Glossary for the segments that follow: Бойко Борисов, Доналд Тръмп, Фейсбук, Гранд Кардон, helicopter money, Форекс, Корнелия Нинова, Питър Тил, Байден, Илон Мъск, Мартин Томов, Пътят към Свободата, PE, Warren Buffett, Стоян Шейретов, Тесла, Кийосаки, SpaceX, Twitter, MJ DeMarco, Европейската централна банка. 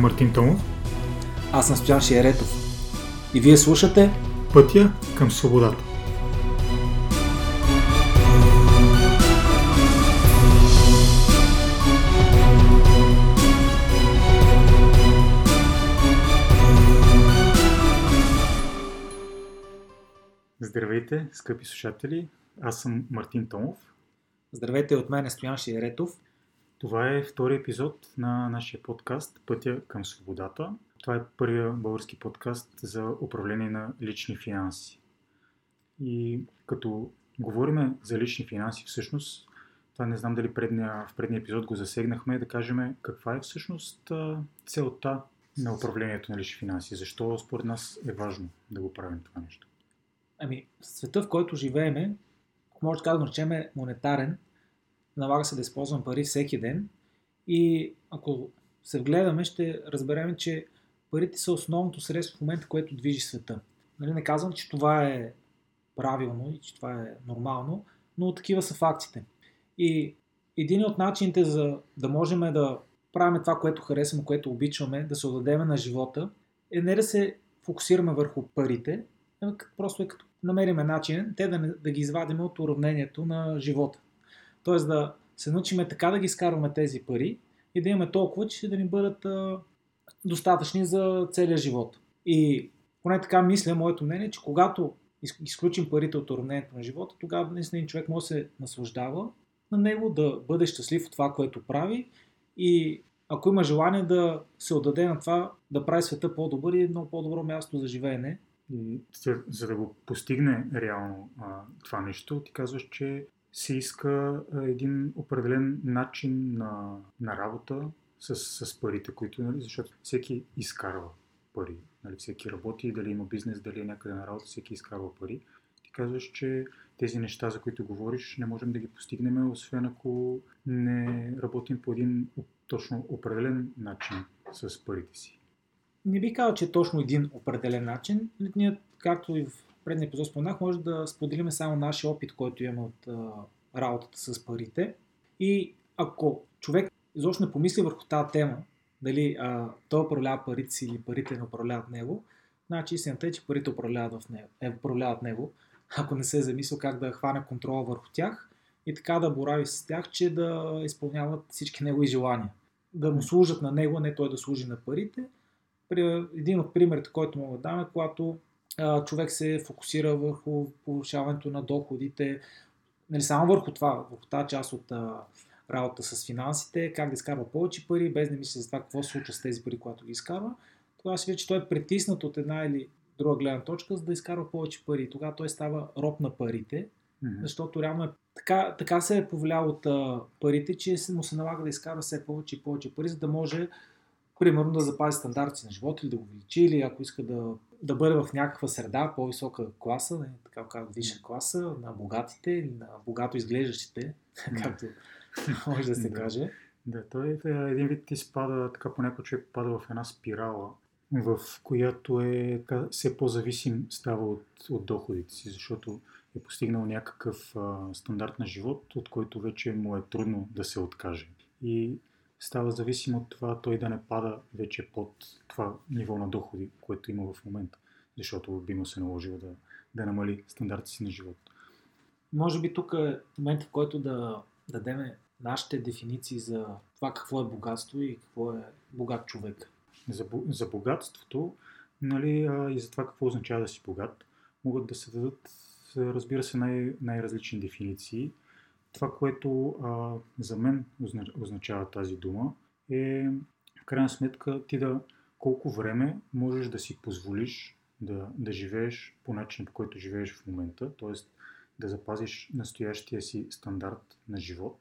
съм Мартин Томов. Аз съм Стоян Шейретов. И вие слушате Пътя към свободата. Здравейте, скъпи слушатели! Аз съм Мартин Томов. Здравейте, от мен е Стоян Шейретов. Това е втори епизод на нашия подкаст Пътя към свободата. Това е първия български подкаст за управление на лични финанси. И като говорим за лични финанси, всъщност, това не знам дали в предния епизод го засегнахме, да кажем каква е всъщност целта на управлението на лични финанси. Защо според нас е важно да го правим това нещо? Ами, света, в който живееме, може така да го наречем монетарен, налага се да използвам пари всеки ден и ако се вгледаме, ще разберем, че парите са основното средство в момента, което движи света. Нали, не казвам, че това е правилно и че това е нормално, но такива са фактите. И един от начините за да можем да правим това, което харесваме, което обичаме, да се отдадем на живота, е не да се фокусираме върху парите, просто е като намерим начин те да ги извадим от уравнението на живота. Тоест да се научим така да ги изкарваме тези пари и да имаме толкова, че да ни бъдат достатъчни за целия живот. И поне така мисля, моето мнение, че когато изключим парите от уравнението на живота, тогава наистина човек може да се наслаждава на него, да бъде щастлив от това, което прави и ако има желание да се отдаде на това, да прави света по-добър и едно по-добро място за живеене. И за да го постигне реално това нещо, ти казваш, че се иска един определен начин на работа с парите, които, нали, защото всеки изкарва пари, нали, всеки работи, дали има бизнес, дали е някъде на работа, всеки изкарва пари. Ти казваш, че тези неща, за които говориш, не можем да ги постигнем, освен ако не работим по един точно определен начин с парите си. Не би казал, че е точно един определен начин. Ние, както и в предния епизод споменах, може да споделиме само нашия опит, който имаме от работата с парите. И ако човек изобщо не помисли върху тази тема, дали той управлява парите си или парите не управляват него, значи истината е, че парите управляват него, ако не се е замислил как да хване контрола върху тях и така да борави с тях, че да изпълняват всички негови желания. Да му служат на него, а не той да служи на парите. Един от примерите, който мога да дам е, когато човек се фокусира върху повишаването на доходите, нали, само върху това, върху тази част от работа с финансите, как да изкарва повече пари, без да мисли за това какво се случва с тези пари, когато ги изкарва, тогава се вече той е притиснат от една или друга гледна точка, за да изкарва повече пари. Тогава той става роб на парите, защото реално така се е повлиял от парите, че му се налага да изкарва все повече и повече пари, за да може примерно да запази стандарти на живота или да го увеличи, или ако иска да бъде в някаква среда, по-висока класа, не, така както висша класа, на богатите или на богато изглеждащите, както може да се каже. Да, той един вид ти спада, така понякога човек пада в една спирала, в която е все по-зависим става от доходите си, защото е постигнал някакъв стандарт на живот, от който вече му е трудно да се откаже. И става зависимо от това той да не пада вече под това ниво на доходи, което има в момента, защото би му се наложило да намали стандарти си на живот. Може би тук е момент, в който да дадем нашите дефиниции за това какво е богатство и какво е богат човек. За богатството, нали, и за това какво означава да си богат, могат да се дадат, разбира се, най-различни дефиниции. Това, което за мен означава тази дума, е в крайна сметка ти колко време можеш да си позволиш да живееш по начин, по който живееш в момента, т.е. да запазиш настоящия си стандарт на живот,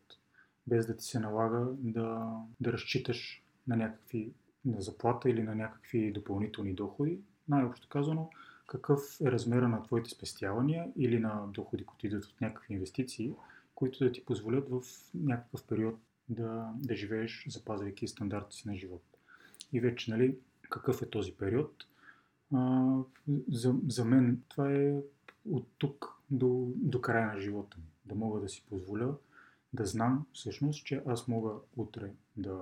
без да ти се налага да разчиташ на някакви на заплата или на някакви допълнителни доходи. Най-общо казано, какъв е размера на твоите спестявания или на доходи, които идват от някакви инвестиции, които да ти позволят в някакъв период да живееш, запазвайки стандарта си на живот. И вече, нали, какъв е този период? За мен това е от тук до края на живота ми. Да мога да си позволя, да знам всъщност, че аз мога утре да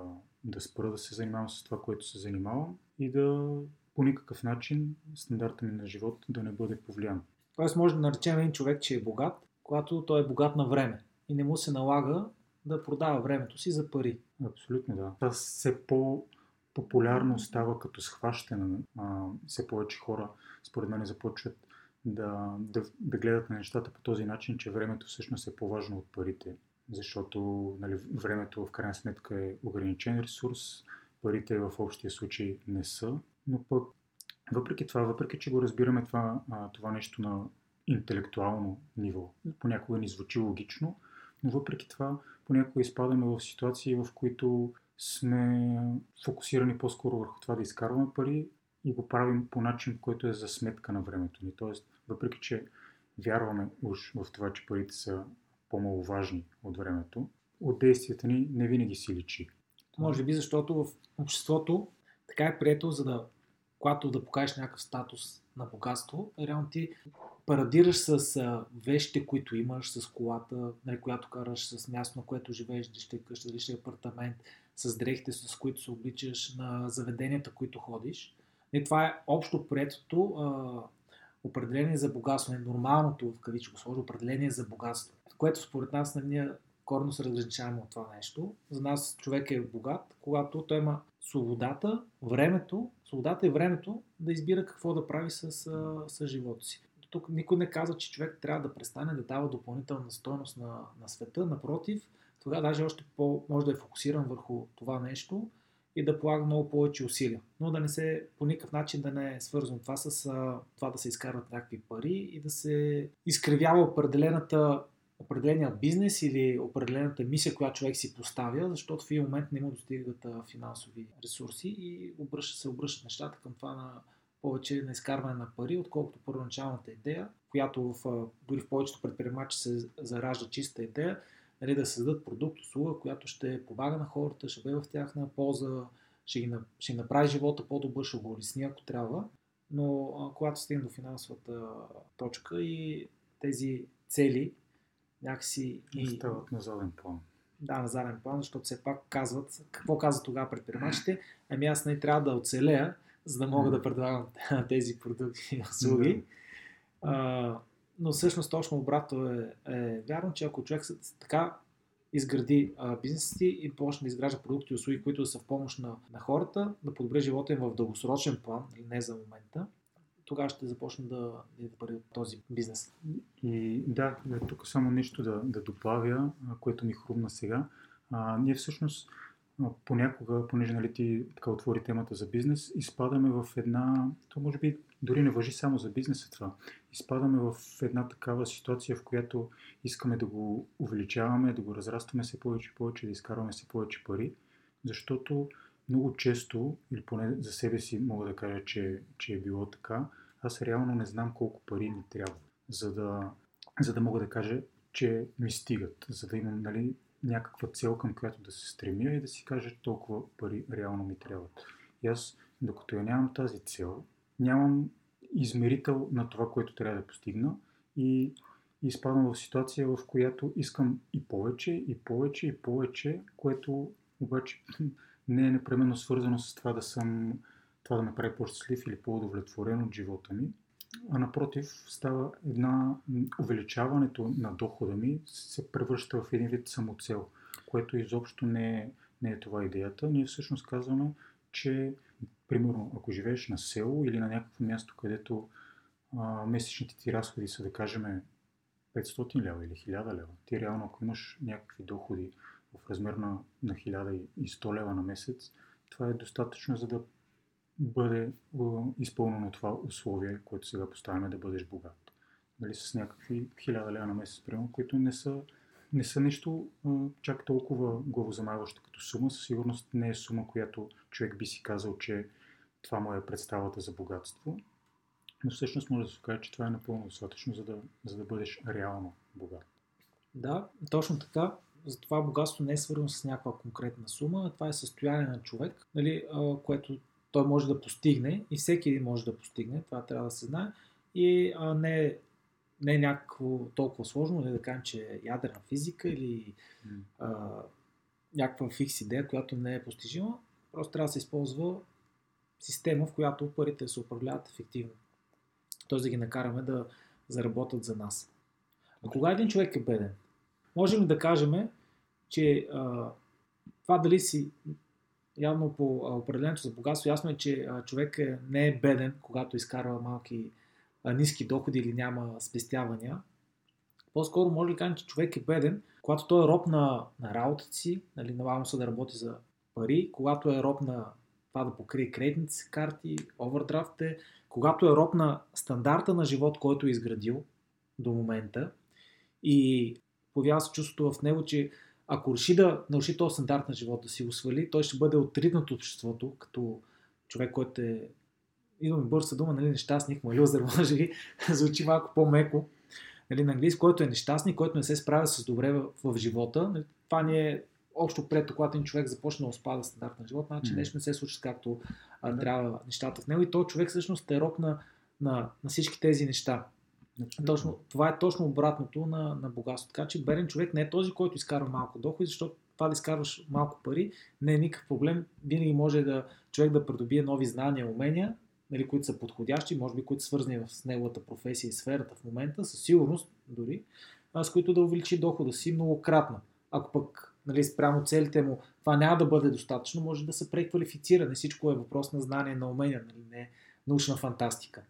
да спра да се занимавам с това, което се занимавам и да по никакъв начин стандарта ми на живот да не бъде повлиян. Тоест може да наречем един човек, че е богат, когато той е богат на време и не му се налага да продава времето си за пари. Абсолютно да. Това все по-популярно става като схващане. Все повече хора, според мен, започват да гледат на нещата по този начин, че времето всъщност е по-важно от парите. Защото времето в крайна сметка е ограничен ресурс, парите в общия случай не са, но пък въпреки това, въпреки че го разбираме това нещо на интелектуално ниво, понякога ни звучи логично, но въпреки това понякога изпадаме в ситуации, в които сме фокусирани по-скоро върху това да изкарваме пари и го правим по начин, който е за сметка на времето ни. Тоест, въпреки че вярваме уж в това, че парите са по-маловажни от времето, от действията ни не винаги си личи. Може би защото в обществото така е прието, за да, когато да покажеш някакъв статус на богатство, реално ти парадираш с вещите, които имаш, с колата, която караш, с място, на което живееш, дали ще е къща, дали ще е апартамент, с дрехите, с които се обличаш, на заведенията, които ходиш. И това е общо приетото определение за богатство, не нормалното, в кавичко сложа, определение за богатство, което според нас ние коренно се различаваме от това нещо. За нас човек е богат, когато той има свободата и времето да избира какво да прави с живота си. Тук никой не казва, че човек трябва да престане да дава допълнителна стойност на света. Напротив, тогава даже още може да е фокусиран върху това нещо и да полага много повече усилия. Но да не се, по никакъв начин да не е свързано това с това да се изкарват някакви пари и да се изкривява определения бизнес или определената мисия, която човек си поставя, защото в един момент не му достигат финансови ресурси и се обръщат нещата към това на повече на изкарване на пари, отколкото първоначалната идея, която дори в повечето предприемачи се заражда чиста идея, нали, да създадат продукт, услуга, която ще помага на хората, ще бъде в тяхна полза, ще направи живота по-добър, ще го улесни, ако трябва. Но когато стигнем до финансовата точка и тези цели някакси остават на заден план. Да, на заден план, защото все пак казват, какво казват тогава предприемачите? Ами аз не трябва да оцелея, за да мога да предлагам тези продукти и услуги. Но всъщност точно обратно е вярно, че ако човек така изгради бизнеси и почне да изгражда продукти и услуги, които са в помощ на хората, да подобри живота им в дългосрочен план, или не за момента, тогава ще започне да иде пари от този бизнес. И да, тук само нещо да добавя, което ми хрумна сега. Ние всъщност понякога, понеже нали ти така отвори темата за бизнес, изпадаме в една, то може би дори не важи само за бизнеса това, изпадаме в една такава ситуация, в която искаме да го увеличаваме, да го разрастваме все повече и повече, да изкарваме все повече пари, защото много често, или поне за себе си мога да кажа, че е било така, аз реално не знам колко пари ми трябва, за да мога да кажа, че ми стигат, за да имам нали, някаква цел, към която да се стремя и да си кажа толкова пари реално ми трябват. И аз, докато я нямам тази цел, нямам измерител на това, което трябва да постигна и изпадам в ситуация, в която искам и повече, и повече, и повече, което обаче не е непременно свързано с това това да ме прави по-щастлив или по-удовлетворен от живота ми, а напротив става увеличаването на дохода ми се превръща в един вид самоцел, което изобщо не е това идеята. Ние всъщност казваме, че примерно ако живееш на село или на някакво място, където месечните ти разходи са да кажем 500 лева или 1000 лева, ти реално ако имаш някакви доходи в размер на 1100 лева на месец, това е достатъчно, за да бъде изпълнено това условие, което сега поставяме да бъдеш богат. Дали с някакви 1000 лева на месец, примерно, които не са нещо чак толкова главозамайващо като сума. Със сигурност не е сума, която човек би си казал, че това му е представата за богатство. Но всъщност може да се каже, че това е напълно достатъчно, за да бъдеш реално богат. Да, точно така. Затова богатство не е свързано с някаква конкретна сума, а това е състояние на човек, нали, което той може да постигне и всеки един може да постигне, това трябва да се знае. И не е някакво толкова сложно, да кажем, че е ядрена физика или някаква фикс идея, която не е постижима, Просто трябва да се използва система, в която парите се управляват ефективно. Тоест да ги накараме да заработят за нас. А кога един човек е беден? Можем да кажем, че това дали си явно по определението за богатство, ясно е, че човек не е беден, когато изкарва малки ниски доходи или няма спестявания. По-скоро може да кажем, че човек е беден, когато той е роб на работата си, нали, навално са да работи за пари, когато е роб на това да покрие кредитните карти, овердрафтите, когато е роб на стандарта на живот, който е изградил до момента и появява се чувството в него, че ако реши да наруши този стандарт на живота, да си го свали, той ще бъде отритнат от обществото, като човек, който е, идва ми бърза дума, нали, нещастник, мальозър, може би, звучи малко по-меко, нали, на английски, който е нещастник, който не се справя с добре в живота. Нали, това не е общо пред, когато един човек започне да успада стандарт на живот, значи нещо не се случва както трябва нещата в него и този човек всъщност е роб на всички тези неща. Точно, това е точно обратното на богатство. Така че беден човек не е този, който изкарва малко доходи, защото това да изкарваш малко пари не е никакъв проблем. Винаги може човек да придобие нови знания, умения, нали, които са подходящи, може би които свързани с неговата професия и сферата в момента, със сигурност дори, с които да увеличи дохода си многократно. Ако пък нали, спрямо целите му това няма да бъде достатъчно, може да се преквалифицира. Не всичко е въпрос на знание, на умения, нали, не е научна фантастика.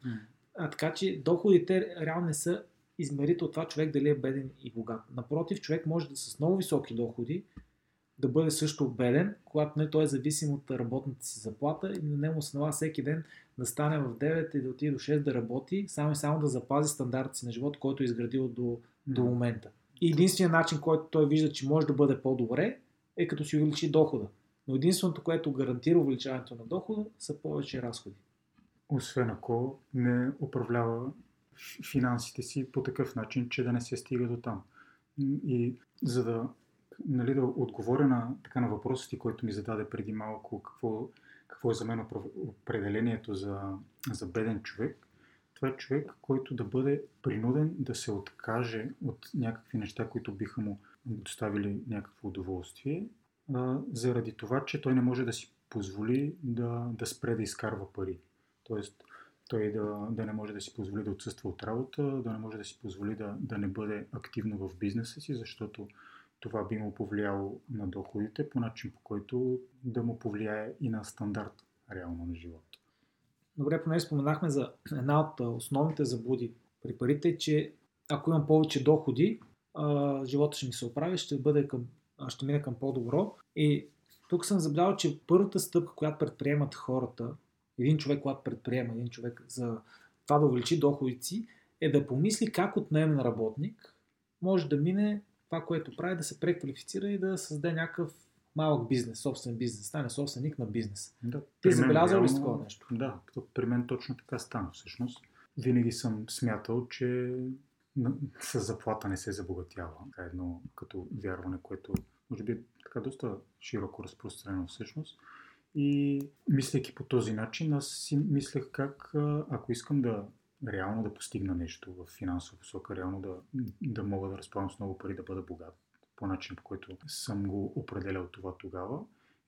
Така че доходите реално не са измерите от това човек дали е беден и богат. Напротив, човек може да с много високи доходи да бъде също беден, когато не той е зависим от работната си заплата и на него се налага всеки ден да стане в 9 и да отиде до 6 да работи, само и само да запази стандарта си на живот, който е изградил до момента. И единственият начин, който той вижда, че може да бъде по-добре, е като си увеличи дохода. Но единственото, което гарантира увеличаването на дохода, са повече разходи. Освен ако не управлява финансите си по такъв начин, че да не се стига до там. И за да, нали, да отговоря на въпроса ти, който ми зададе преди малко, какво е за мен определението за беден човек, това е човек, който да бъде принуден да се откаже от някакви неща, които биха му доставили някакво удоволствие, заради това, че той не може да си позволи да спре да изкарва пари. Тоест, той да не може да си позволи да отсъства от работа, да не може да си позволи да не бъде активно в бизнеса си, защото това би му повлияло на доходите по начин, по който да му повлияе и на стандарт реално на живота. Добре, понеже споменахме за една от основните заблуди при парите, че ако имам повече доходи, живота ще ми се оправи, ще мине към по-добро. И тук съм забелязал, че първата стъпка, която предприемат хората, един човек за това да увеличи доходите си, е да помисли как от наемен работник може да мине това, което прави, да се преквалифицира и да създаде някакъв малък бизнес, собствен бизнес, стане собственик на бизнес. Да, ти забелязал ли с такова нещо? Да, при мен точно така стана всъщност. Винаги съм смятал, че с заплата не се забогатява. Едно като вярване, което може би е така доста широко разпространено всъщност. И мислейки по този начин, аз си мислех как, ако искам реално да постигна нещо в финансова посока, реално да мога да разполагам с много пари, да бъда богат, по начин, по който съм го определял това тогава,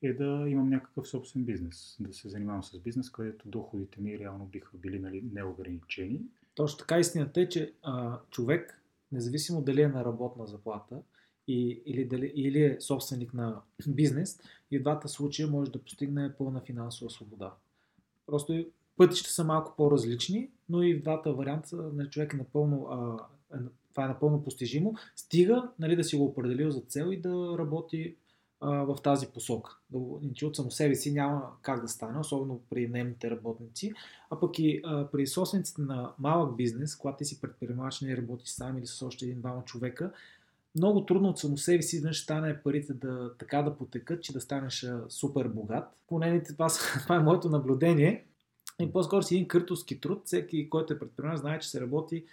е да имам някакъв собствен бизнес, да се занимавам с бизнес, където доходите ми реално биха били, нали, неограничени. Точно така, истината е, че човек, независимо дали е на работна заплата, или е собственик на бизнес, и в двата случая може да постигне пълна финансова свобода. Просто пътища са малко по-различни, но и в двата варианта на човек е напълно, това е напълно постижимо. Стига, нали, да си го определил за цел и да работи в тази посока. Че от само себе си няма как да стане, особено при наемните работници, а пък и при собствениците на малък бизнес, когато ти си предприемач, не работиш сам или с още един-двама човека, много трудно от само себе си изнъж стане парите така да потекат, че да станеш супер богат. Поне това е моето наблюдение. И по-скоро си един къртовски труд. Всеки, който е предприемач, знае, че се работи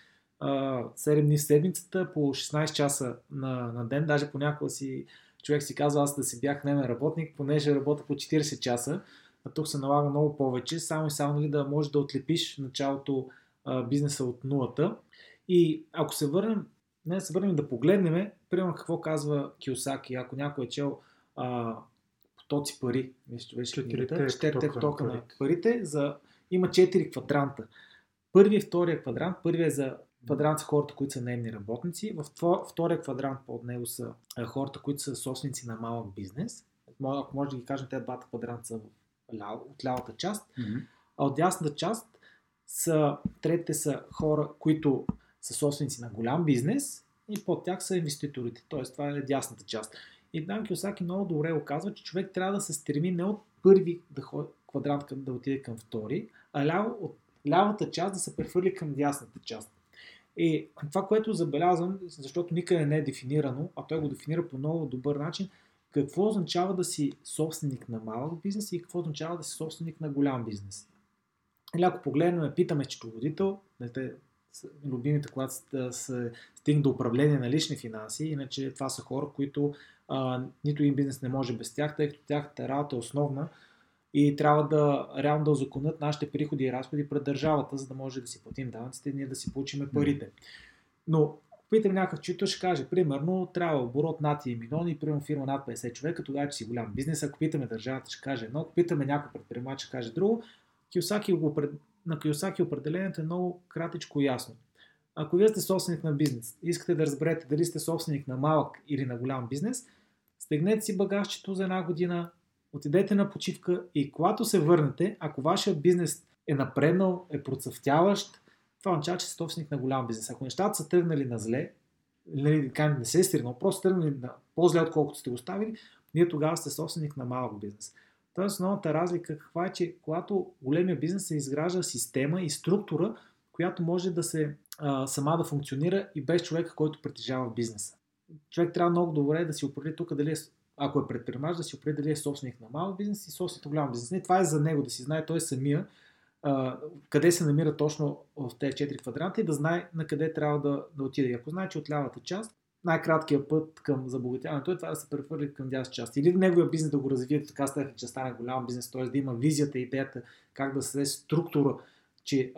7 дни в седмицата, по 16 часа на ден. Даже понякога човек си казва, аз да си бях наемен работник, понеже работя по 40 часа. А тук се налага много повече. Само и само ли да можеш да отлепиш началото бизнеса от нулата. И ако се върнем да погледнем, примерно какво казва Кийосаки, ако някой е чел потоци пари. Четирите потока на парите. Има 4 квадранта. Първият и втория квадрант. Първият е за квадрант са хората, които са наемни работници. Във втория квадрант под него са хората, които са собственици на малък бизнес. Ако може да ги кажем, тези двата квадранта са от лявата част. Mm-hmm. А от дясната част третите са хора, които са собственици на голям бизнес и под тях са инвеститорите. Тоест, това е дясната част. И Дан Кийосаки много добре оказва, че човек трябва да се стреми не от първи квадрант да отиде към втори, а от лявата част да се прехвърли към дясната част. И това, което забелязвам, защото никъде не е дефинирано, а той го дефинира по много добър начин, какво означава да си собственик на малък бизнес и какво означава да си собственик на голям бизнес. Или ако погледнем, питаме счетоводител, любимите, когато се стигна до управление на лични финанси, иначе това са хора, които нито един бизнес не може без тях, тъй като тяхната работа е основна и трябва реално да узаконят нашите приходи и разходи пред държавата, за да може да си платим данъците и ние да си получим парите. Но питам някакъв чуто, ще каже, примерно, трябва оборот над 1 милион и примерно фирма над 50 човека, тогава че си голям бизнес. Ако питаме държавата, ще каже едно, ако питаме някой предприемач, ще каже друго. На Кийосаки определението е много кратичко и ясно. Ако вие сте собственик на бизнес, искате да разберете дали сте собственик на малък или на голям бизнес, стегнете си багажчето за една година, отидете на почивка и когато се върнете, ако вашия бизнес е напреднал, е процъфтяващ, това означава, че сте собственик на голям бизнес. Ако нещата са тръгнали на зле, не се е стригнал, просто тръгнали на по-зле, отколкото сте го ставили, вие тогава сте собственик на малък бизнес. Тоест, основната разлика каква е, че когато големия бизнес се изгражда система и структура, която може да се сама да функционира и без човека, който притежава бизнеса. Човек трябва много добре да си определи тук, дали е, ако е предприемач, да си определи дали е собственик на малък бизнес и собственик на голям бизнес. И това е за него, да си знае той самия къде се намира точно в тези 4 квадранта и да знае на къде трябва да отиде. И ако знае, че от лявата част, най-краткият път към забогатяването е това да се прехвърли към дясна част. Или неговия бизнес да го развие така степен, че стане голям бизнес, т.е. да има визията и идеята как да се структура, че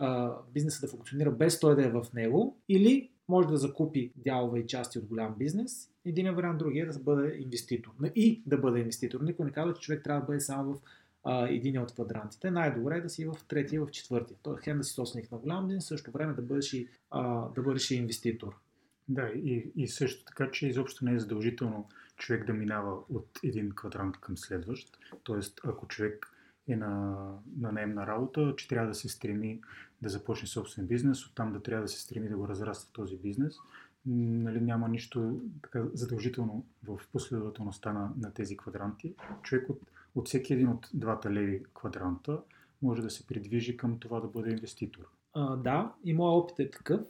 бизнесът да функционира без той да е в него, или може да закупи дялове и части от голям бизнес. Един вариант, другия е да бъде инвеститор. И да бъде инвеститор. Никой не казва, че човек трябва да бъде само в един от квадрантите. Най-добре е да си в третия, в четвъртия. Той хем да си собственик на голям бизнес, също време да бъдеш и инвеститор. Да, и също така, че изобщо не е задължително човек да минава от един квадрант към следващ. Тоест, ако човек е на наемна работа, че трябва да се стреми да започне собствен бизнес, оттам да трябва да се стреми да го разраства този бизнес, нали, няма нищо така задължително в последователността на тези квадранти. Човек от всеки един от двата леви квадранта може да се придвижи към това да бъде инвеститор. Да, и моя опит е такъв.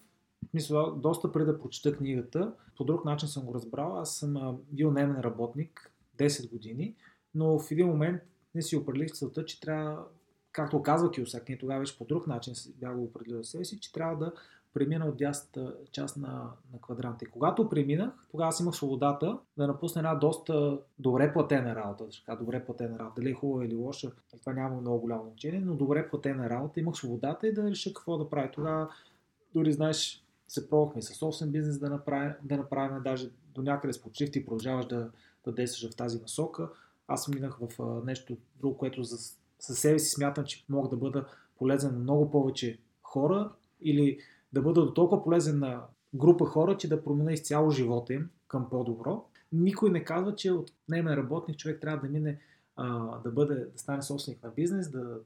Мисля, доста преди да прочета книгата, по друг начин съм го разбрал. Аз съм бил наемен работник 10 години, но в един момент не си определих целта, че трябва, както казва Кийосаки, тогава вече по друг начин бях го определил себе си, че трябва да премина от дясната част на квадранта. И когато преминах, тогава аз имах свободата да напусна една доста добре платена работа. Добре платена работа, дали е хубава или лоша, това няма много голямо значение, но добре платена работа, имах свободата и да реша какво да прави. Тогава дори, знаеш, се пробвахме със собствен бизнес да направим, даже до някъде спочих и продължаваш да действаш в тази насока. Аз минах в нещо друго, което със себе си смятам, че мога да бъда полезен на много повече хора или да бъда до толкова полезен на група хора, че да променя изцяло живота им към по-добро. Никой не казва, че от наемен работник човек трябва да мине да стане собственик на бизнес, да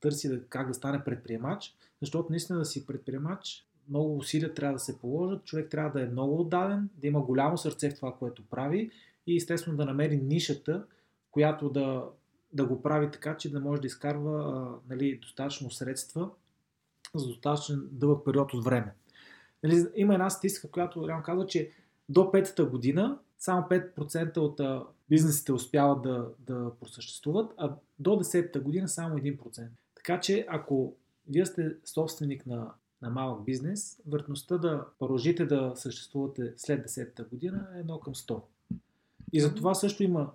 търси как да стане предприемач, защото наистина да си предприемач много усилия трябва да се положат, човек трябва да е много отдаден, да има голямо сърце в това, което прави и естествено да намери нишата, която да го прави така, че да може да изкарва достатъчно средства за достатъчно дълъг период от време. Нали, има една статистика, която реално казва, че до 5-та година само 5% от бизнесите успяват да просъществуват, а до 10-та година само 1%. Така че ако вие сте собственик на малък бизнес, вероятността да продължите да съществувате след 10-та година е 1 към 100. И за това също има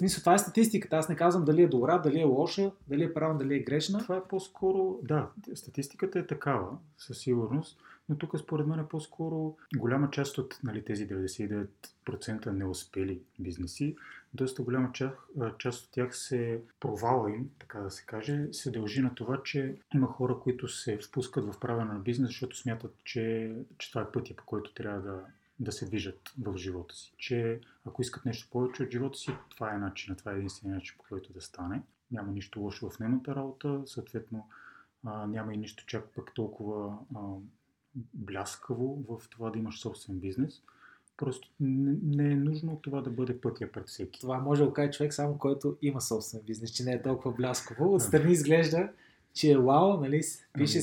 Мисля, това е статистиката. Аз не казвам дали е добра, дали е лоша, дали е правилна, дали е грешна. Това е по-скоро... Да, статистиката е такава, със сигурност, но тук според мен е по-скоро голяма част от тези 99% неуспели бизнеси, доста голяма част от тях се провала им, така да се каже, се дължи на това, че има хора, които се впускат в правене на бизнес, защото смятат, че това е пътя, по който трябва да се движат в живота си. Че ако искат нещо повече от живота си, това е начинът, това е единствен начин, по който да стане. Няма нищо лошо в нейната работа, съответно няма и нищо чак пък толкова бляскаво в това да имаш собствен бизнес. Просто не е нужно това да бъде пътя пред всеки. Това може да окаже човек само който има собствен бизнес, че не е толкова блясково. Отстрани изглежда, че е вау, нали, пишеш,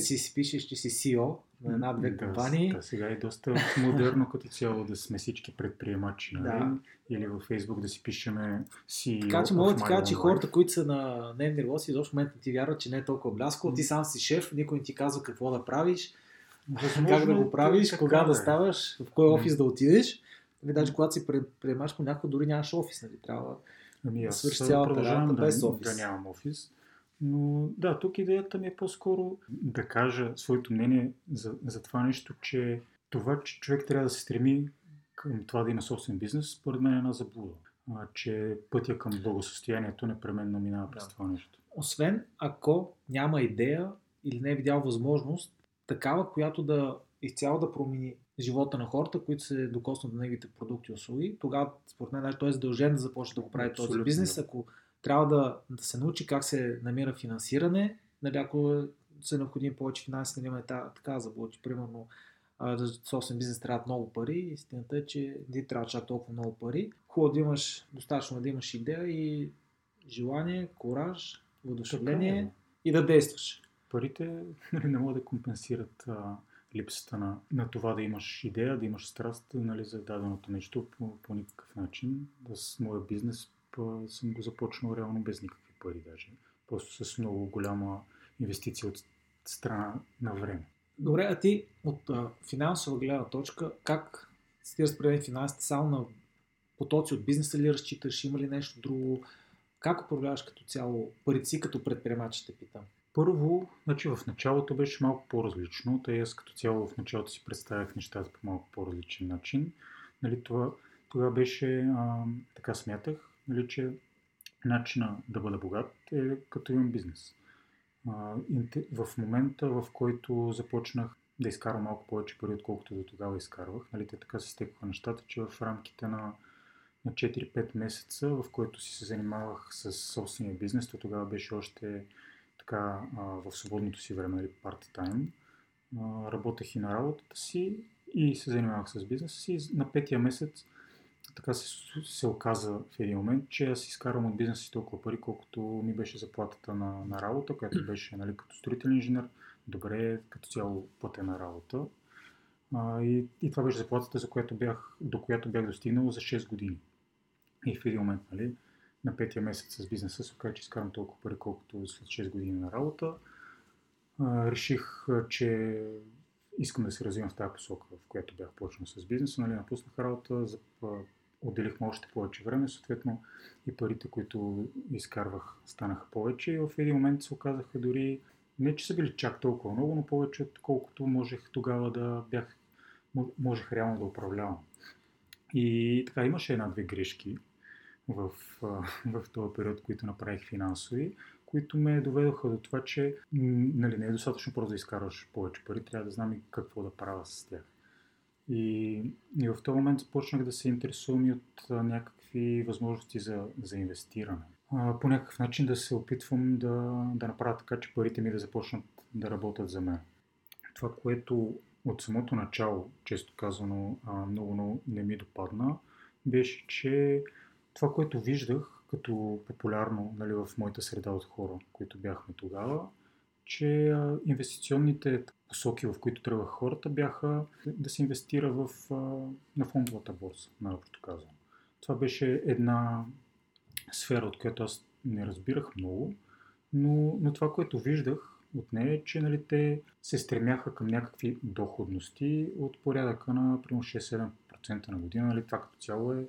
че си CEO на една-две компании. Да, сега е доста модерно като цяло да сме всички предприемачи, нали? Да. Или във Фейсбук да си пишеме CEO. Така че мога да ти кажа, че хората, които са на дневни работи, изобщо в момента ти вярват, че не е толкова блясково. Ти сам си шеф, никой не ти казва какво да правиш. Възможно, как да го правиш, кога да ставаш, в кой офис да отидеш. Даже когато си предприемач, понякога дори нямаш офис, нали? Трябва да свършиш цялата работа без офис. Да, нямам офис. Но да, тук идеята ми е по-скоро да кажа своето мнение за това нещо, че това, че човек трябва да се стреми към това да има собствен бизнес, според мен е една заблуда. Че пътя към благосъстоянието непременно минава през това нещо. Освен ако няма идея или не е видял възможност, такава, която да изцяло да промени живота на хората, които се докоснат до неговите продукти и услуги, тогава според мен той е задължен да започне да го прави този бизнес. Ако трябва да се научи как се намира финансиране, нали, ако са необходими повече финанси, нали, така заблуда, че примерно за собствен бизнес трябват много пари. Истината е, че не трябва чак толкова много пари. Хубаво да имаш, достатъчно да имаш идея и желание, кораж, въодушевление и да действаш. Парите не могат да компенсират липсата на това да имаш идея, да имаш страст, нали, за даденото нещо по никакъв начин. С моя бизнес съм го започнал реално без никакви пари даже. Просто с много голяма инвестиция от страна на време. Добре, а ти от финансова гледна точка, как си разпределен финансите? Само на потоци от бизнеса ли разчиташ? Има ли нещо друго? Как управляваш като цяло парите си като предприемач, ще те питам? Първо, в началото беше малко по-различно, тъй аз като цяло в началото си представях нещата по малко по-различен начин. Нали, това беше, така смятах, нали, че начина да бъда богат е като имам бизнес. В момента, в който започнах да изкарвам малко повече пари, отколкото до тогава изкарвах, нали, така се стекоха нещата, че в рамките на 4-5 месеца, в който си се занимавах с собствения бизнес, то тогава беше още... Така, в свободното си време, или парт-тайм, работех и на работата си и се занимавах с бизнеса си. На петия месец така се оказа в един момент, че аз изкарвам от бизнеса си толкова пари, колкото ми беше заплатата на работа, която беше, нали, като строителен инженер, добре, като цяло платена работа. И това беше заплатата, до която бях достигнал за 6 години. И в един момент, нали, на петия месец с бизнеса се оказа, че изкарвам толкова пари, колкото след 6 години на работа. Реших, че искам да се развивам в тази посока, в която бях почнал с бизнеса. Нали, напуснах работа, отделихме още повече време, съответно и парите, които изкарвах, станаха повече. И в един момент се оказаха дори, не че са били чак толкова много, но повече, отколкото можех тогава можех реално да управлявам. И така, имаше една-две грешки в този период, които направих финансови, които ме доведоха до това, че нали, не е достатъчно просто да изкарваш повече пари, трябва да знам и какво да правя с тях. И в този момент започнах да се интересувам и от някакви възможности за инвестиране. По някакъв начин да се опитвам да направя така, че парите ми да започнат да работят за мен. Това, което от самото начало, често казано, много не ми допадна, беше, че това, което виждах като популярно, нали, в моята среда от хора, които бяхме тогава, че инвестиционните посоки, в които тръгваха хората, бяха да се инвестира на фондовата борса, най-общо казано. Това беше една сфера, от която аз не разбирах много, но това, което виждах от нея, е, че, нали, те се стремяха към някакви доходности от порядъка на примерно 6-7% на година. Нали, това като цяло е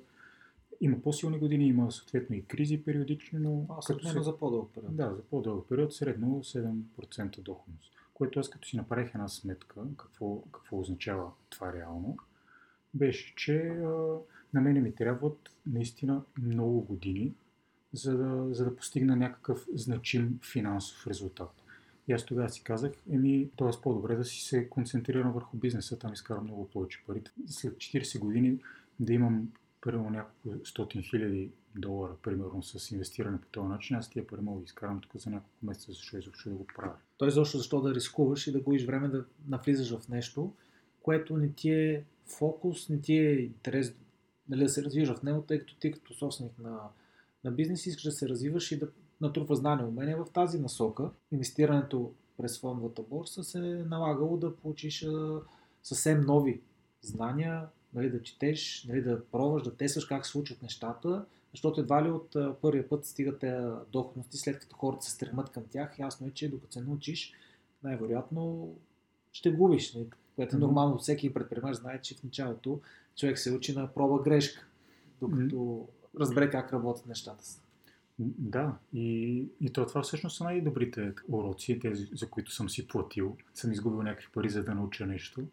Има по-силни години, има съответно и кризи периодично, но... за по-дълъг период. Да, за по-дълъг период, средно 7% доходност. Което аз като си направих една сметка, какво означава това реално, беше, че на мене ми трябват наистина много години, за да постигна някакъв значим финансов резултат. И аз тогава си казах, т.е. по-добре да си се концентрирам върху бизнеса, там изкарам много повече пари. След 40 години да имам примерно няколко стотин хиляди долара, примерно с инвестиране по този начин, аз тия пари мога да изкарам тук за няколко месеца, защо да го правя. Тоест защо да рискуваш и да губиш време да навлизаш в нещо, което не ти е фокус, не ти е интерес, нали, да се развиваш в него, тъй като ти като собственик на бизнес искаш да се развиваш и да натрупваш знания, умения в тази насока. Инвестирането през фондовата борса се е налагало да получиш съвсем нови знания, нали, да четеш, нали, да пробваш, да тестваш как се случват нещата, защото едва ли от първия път стигате доходности, след като хората се стремат към тях. Ясно е, че докато се научиш, най-вероятно ще губиш, нали, което нормално всеки предприемач знае, че в началото човек се учи на проба грешка, докато разбере как работят нещата си. Да, и това всъщност са най-добрите уроци, тези, за които съм си платил, съм изгубил някакви пари, за да науча нещо.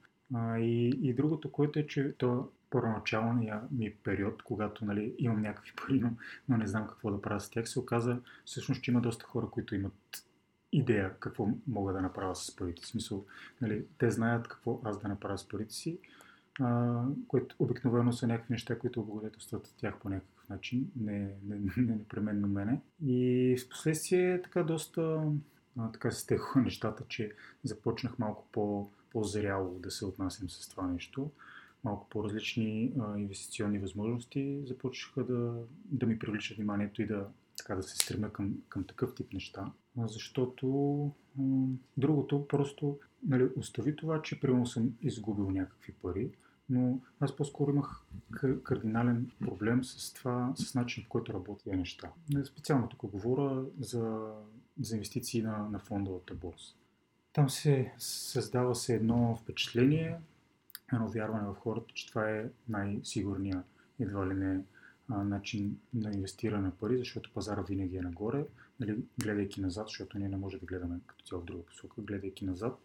И другото, което е, че то първоначалния ми период, когато, нали, имам някакви пари, но не знам какво да правя с тях, се оказа всъщност, че има доста хора, които имат идея какво мога да направя с парите. В смисъл, нали, те знаят какво аз да направя с парите си, което обикновено са някакви неща, които облагодетелстват тях по някакъв начин, не непременно мене. И в последствие така доста се стеха нещата, че започнах малко по-зряло да се отнасям с това нещо. Малко по-различни инвестиционни възможности започнаха да ми привличат вниманието и да се стремя към такъв тип неща. Защото другото просто, нали, остави това, че примерно съм изгубил някакви пари, но аз по-скоро имах кардинален проблем с начин, в който работя тези неща. Специално тук говоря за инвестиции на фондовата борса. Там се създава се едно впечатление, едно вярване в хората, че това е най-сигурният, едва ли не, начин на инвестиране на пари, защото пазара винаги е нагоре, нали, гледайки назад, защото ние не може да гледаме като цяло в друга посока, гледайки назад.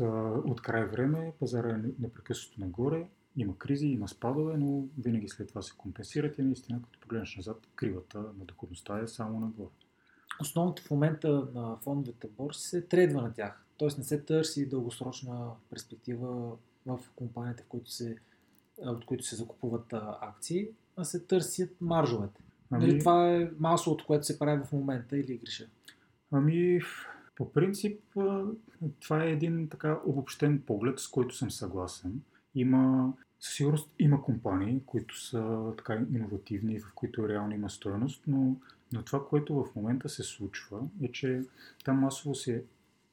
От край време пазара е непрекъснато нагоре, има кризи, има спадове, но винаги след това се компенсират и наистина, като погледнеш назад, кривата на доходността е само нагоре. Основното в момента на фондовете борси се трейдва на тях, т.е. не се търси дългосрочна перспектива в компаниите, от които се закупуват акции, а се търсят маржовете. Дали това е масовото, което се прави в момента, или греша? По принцип, това е един така обобщен поглед, с който съм съгласен. Със сигурност има компании, които са така иновативни, в които реално има стойност, но това, което в момента се случва, е, че там масово се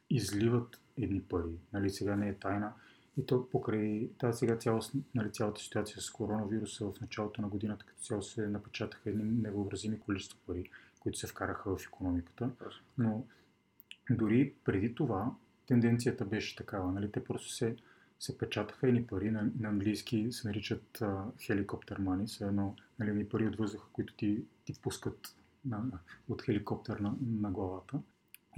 изливат едни пари. Нали, сега не е тайна. И то покрай сега цялата ситуация с коронавируса в началото на годината, като цяло се напечатаха едни невъобразими количества пари, които се вкараха в икономиката. Но дори преди това тенденцията беше такава. Нали? Те просто се печатаха едни пари, на английски се наричат helicopter money, са едно, нали, едни пари от въздуха, които ти пускат от хеликоптер на главата.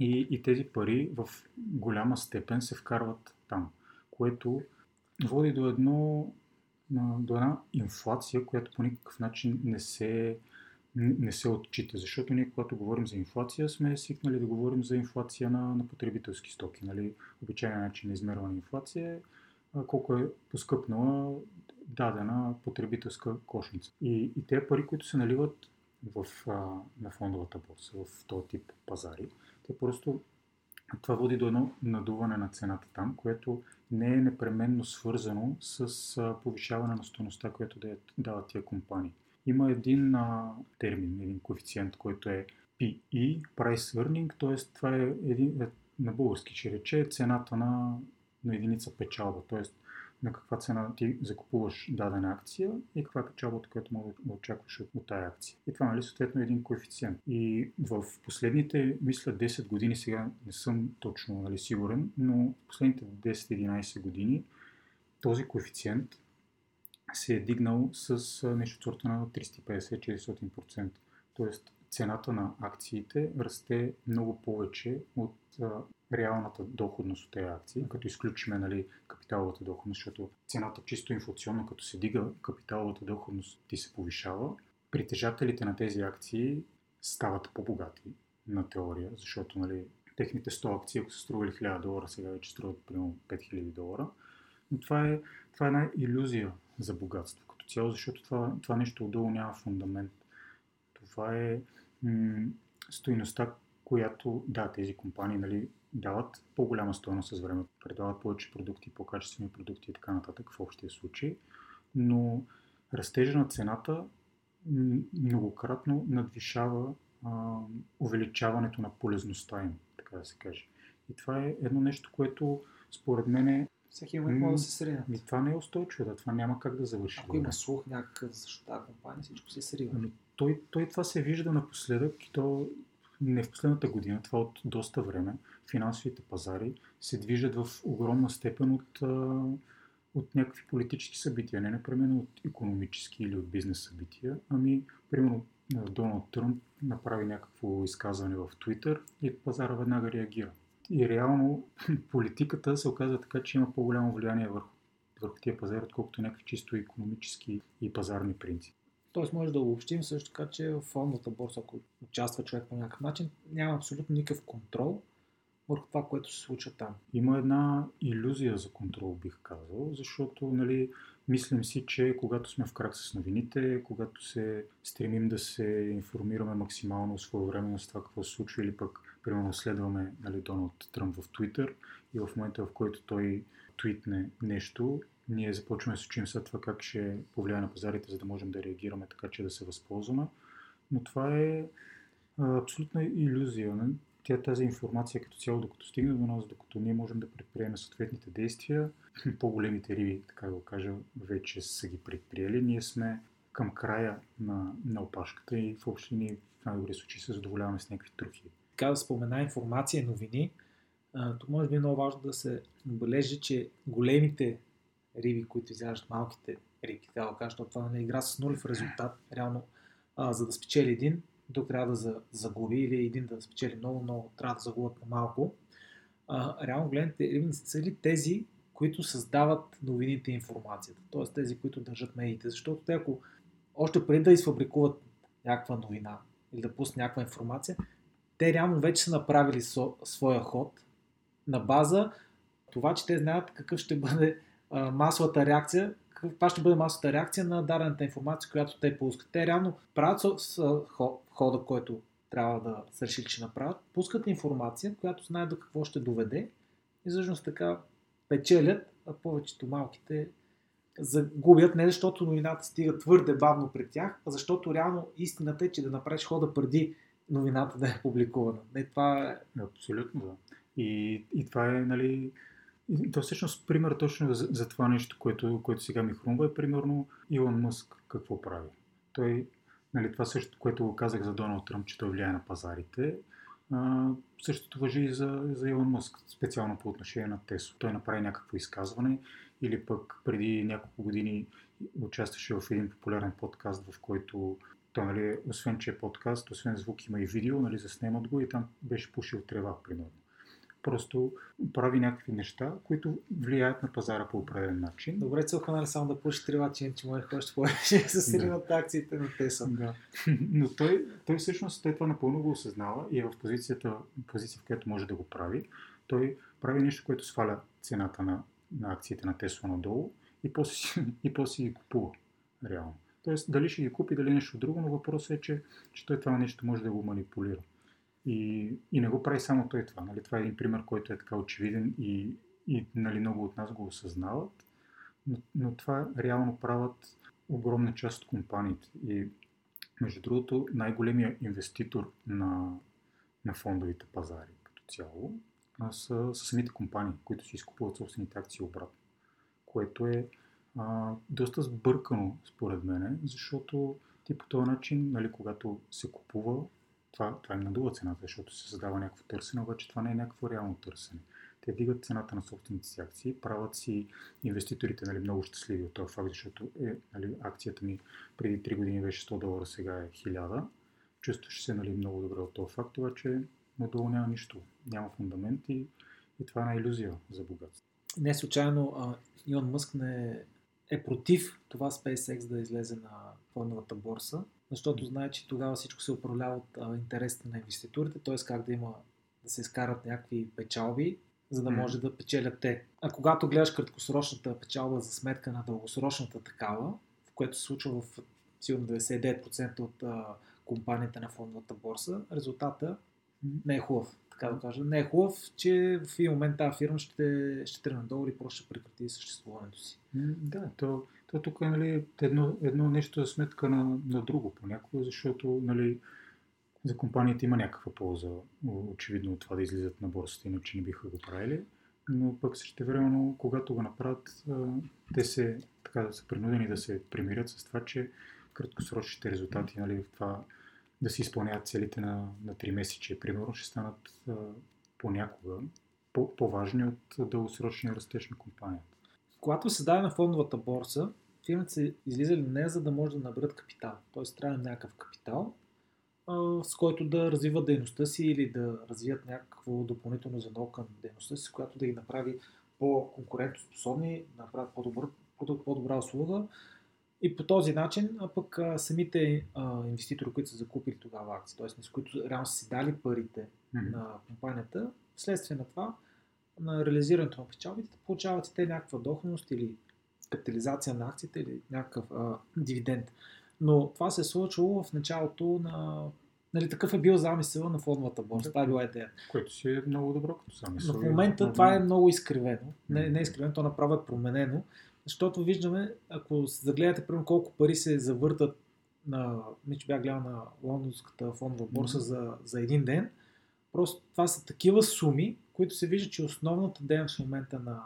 И тези пари в голяма степен се вкарват там, което води до една инфлация, която по никакъв начин не се отчита. Защото ние, когато говорим за инфлация, сме свикнали да говорим за инфлация на потребителски стоки. Нали? Обичайният начин на измерване инфлация, колко е поскъпнала дадена потребителска кошница. И те пари, които се наливат на фондовата борса, в този тип пазари, те просто... Това води до едно надуване на цената там, което не е непременно свързано с повишаване на стойността, която да дават тия компании. Има един термин, един коефициент, който е PE, Price Earning, т.е. това е на български ще рече цената на единица печалба, т.е. на каква цена ти закупуваш дадена акция и каква е печалбата, която може да очакваш от тая акция. И това, нали, съответно е един коефициент. И в последните, мисля, 10 години, сега не съм точно, нали, сигурен, но в последните 10-11 години този коефициент се е дигнал с нещо сорта на 350-400%. Тоест цената на акциите расте много повече от реалната доходност от тези акции, като изключиме, нали, капиталовата доходност, защото цената чисто инфлационно, като се дига, капиталовата доходност ти се повишава. Притежателите на тези акции стават по-богати на теория, защото, нали, техните 100 акции, ако са стрували $1000, сега вече струват примерно $5000. Но това е една илюзия за богатство като цяло, защото това нещо отдолу няма фундамент. Това е стойността, която, да, тези компании, нали, дават по-голяма стойност с времето, предлагат повече продукти, по-качествени продукти и така нататък в общия случай, но растежа на цената многократно надвишава увеличаването на полезността им, така да се каже. И това е едно нещо, което според мен е... Всеки момент може да се сринат. И това не е устойчиво, да, това няма как да завърши. Ако има слух някакъв защо тази компания, всичко се срива. Ами той това се вижда напоследък и то не в последната година, това от доста време. Финансовите пазари се движат в огромна степен от някакви политически събития, не непременно от икономически или от бизнес събития. Ами, примерно, Доналд Тръмп направи някакво изказване в Twitter и пазара веднага реагира. И реално политиката се оказва така, че има по-голямо влияние върху тия пазар, отколкото някакви чисто икономически и пазарни принципи. Тоест може да обобщим също така, че в фондовата борса, ако участва човек по някакъв начин, няма абсолютно никакъв контрол върху това, което се случва там. Има една илюзия за контрол, бих казал, защото, нали, мислим си, че когато сме в крак с новините, когато се стремим да се информираме максимално своевременно с това какво се случва, или пък, примерно, следваме, нали, Доналд Тръмп в Twitter и в момента, в който той твитне нещо, ние започваме да се учим след това как ще повлияе на пазарите, за да можем да реагираме така, че да се възползваме. Но това е абсолютна илюзия. Не? Тази информация като цяло, докато стигне до нас, докато ние можем да предприемем съответните действия, по-големите риби, така да го кажа, вече са ги предприели. Ние сме към края на опашката и в общини в най-добри случаи се задоволяваме с някакви трюки. Така да спомена информация и новини, тук може би е много важно да се отбележи, че големите риби, които изяждат малките риби, трябва да кажа, това не игра с нулев резултат. Реално, за да спечели един, друг трябва да загуби, или един да спечели много, много трябва да загубят по-малко. Реално големите риби са ли тези, които създават новините и информацията, т.е. тези, които държат медиите, защото те, ако още преди да изфабрикуват някаква новина или да пуснат някаква информация, те реално вече са направили своя ход на база това, че те знаят какъв ще бъде масовата реакция, каква ще бъде масовата реакция на дадената информация, която те пускат. Те реално правят с хода, който трябва да се реши, че направят, пускат информация, която знае до какво ще доведе и всъщност така печелят, а повечето малките загубят, не защото новината стига твърде бавно при тях, а защото реално истината е, че да направиш хода преди новината да е публикувана. Не, това е... Абсолютно, да. И това е, нали... То всъщност пример точно за това нещо, което сега ми хрумва, е примерно Илон Мъск какво прави. Той, нали, това също, което го казах за Доналд Тръмп, че той влияе на пазарите, същото важи и за Илон Мъск, специално по отношение на Тесла. Той направи някакво изказване или пък преди няколко години участваше в един популярен подкаст, в който той, нали, освен че е подкаст, освен звук има и видео, нали, заснемат го и там беше пушил трева, примерно. Просто прави някакви неща, които влияят на пазара по определен начин. Добре, целта не само да пуши трева, че може да повече със сринат акциите на Тесла. Да. Но той всъщност това напълно го осъзнава и е в позиция, в която може да го прави. Той прави нещо, което сваля цената на акциите на Тесла надолу и после ги купува реално. Тоест, дали ще ги купи, дали нещо друго, но въпросът е, че той това нещо може да го манипулира. И не го прави само той това. Нали? Това е един пример, който е така очевиден и нали, много от нас го осъзнават, но това реално правят огромна част от компаниите. И между другото, най-големия инвеститор на фондовите пазари като цяло са самите компании, които си изкупуват собствените акции обратно, което е доста сбъркано според мен, защото ти по този начин, нали, когато се купува, това им надува цената, защото се създава някакво търсене, обаче това не е някакво реално търсене. Те вдигат цената на собствените си акции, правят си инвеститорите, нали, много щастливи от този факт, защото акцията ми преди 3 години беше $100, сега е 1000. Чувстваш се, нали, много добре от този факт, обаче надолу няма нищо, няма фундамент и това е една илюзия за богатство. Не случайно Илон Мъск не е против това SpaceX да излезе на фондовата борса, защото знае, че тогава всичко се управлява от интересите на инвеститорите, т.е. как да се изкарат някакви печалби, за да може да печелят те. А когато гледаш краткосрочната печалба за сметка на дългосрочната такава, в което се случва в сигурно 99% от компаниите на фондовата борса, резултата не е хубав. Така да кажа. Не е хубав, че в един момент тази фирма ще тръгне долу и просто ще прекрати съществуването си. Да, то тук е, нали, едно нещо за сметка на друго понякога, защото, нали, за компанията има някаква полза, очевидно, от това да излизат на борсата, иначе не биха го правили, но пък същевременно, когато го направят, те са принудени да се примирят с това, че краткосрочните резултати, нали, в това да си изпълняват целите на 3 месече, примерно, ще станат понякога по-важни от дългосрочния растеж на компанията. Когато се даде на фондовата борса, фирмите са излизали не за да може да наберат капитал, т.е. трябва някакъв капитал, с който да развиват дейността си или да развият някакво допълнително звено към дейността си, която да ги направи по-конкурентоспособни, да направят по-добър продукт, по-добра услуга. И по този начин, пък самите инвеститори, които са закупили тогава акции, т.е. с които реално са си дали парите на компанията, вследствие на това, на реализирането на печалбите, получават те някаква доходност или капитализация на акциите или някакъв дивиденд. Но това се е случило в началото на... Нали, такъв е бил замисъл на фондовата борса. Това е била идея. Което си е много добро като замисъл. Но в момента това е много изкривено. Не изкривено, то направо е променено. Защото виждаме, ако се загледате примерно колко пари се завъртат на... Мичо бях гледал на лондонската фондова борса за един ден. Просто това са такива суми, които се вижда, че основната дейност в момента на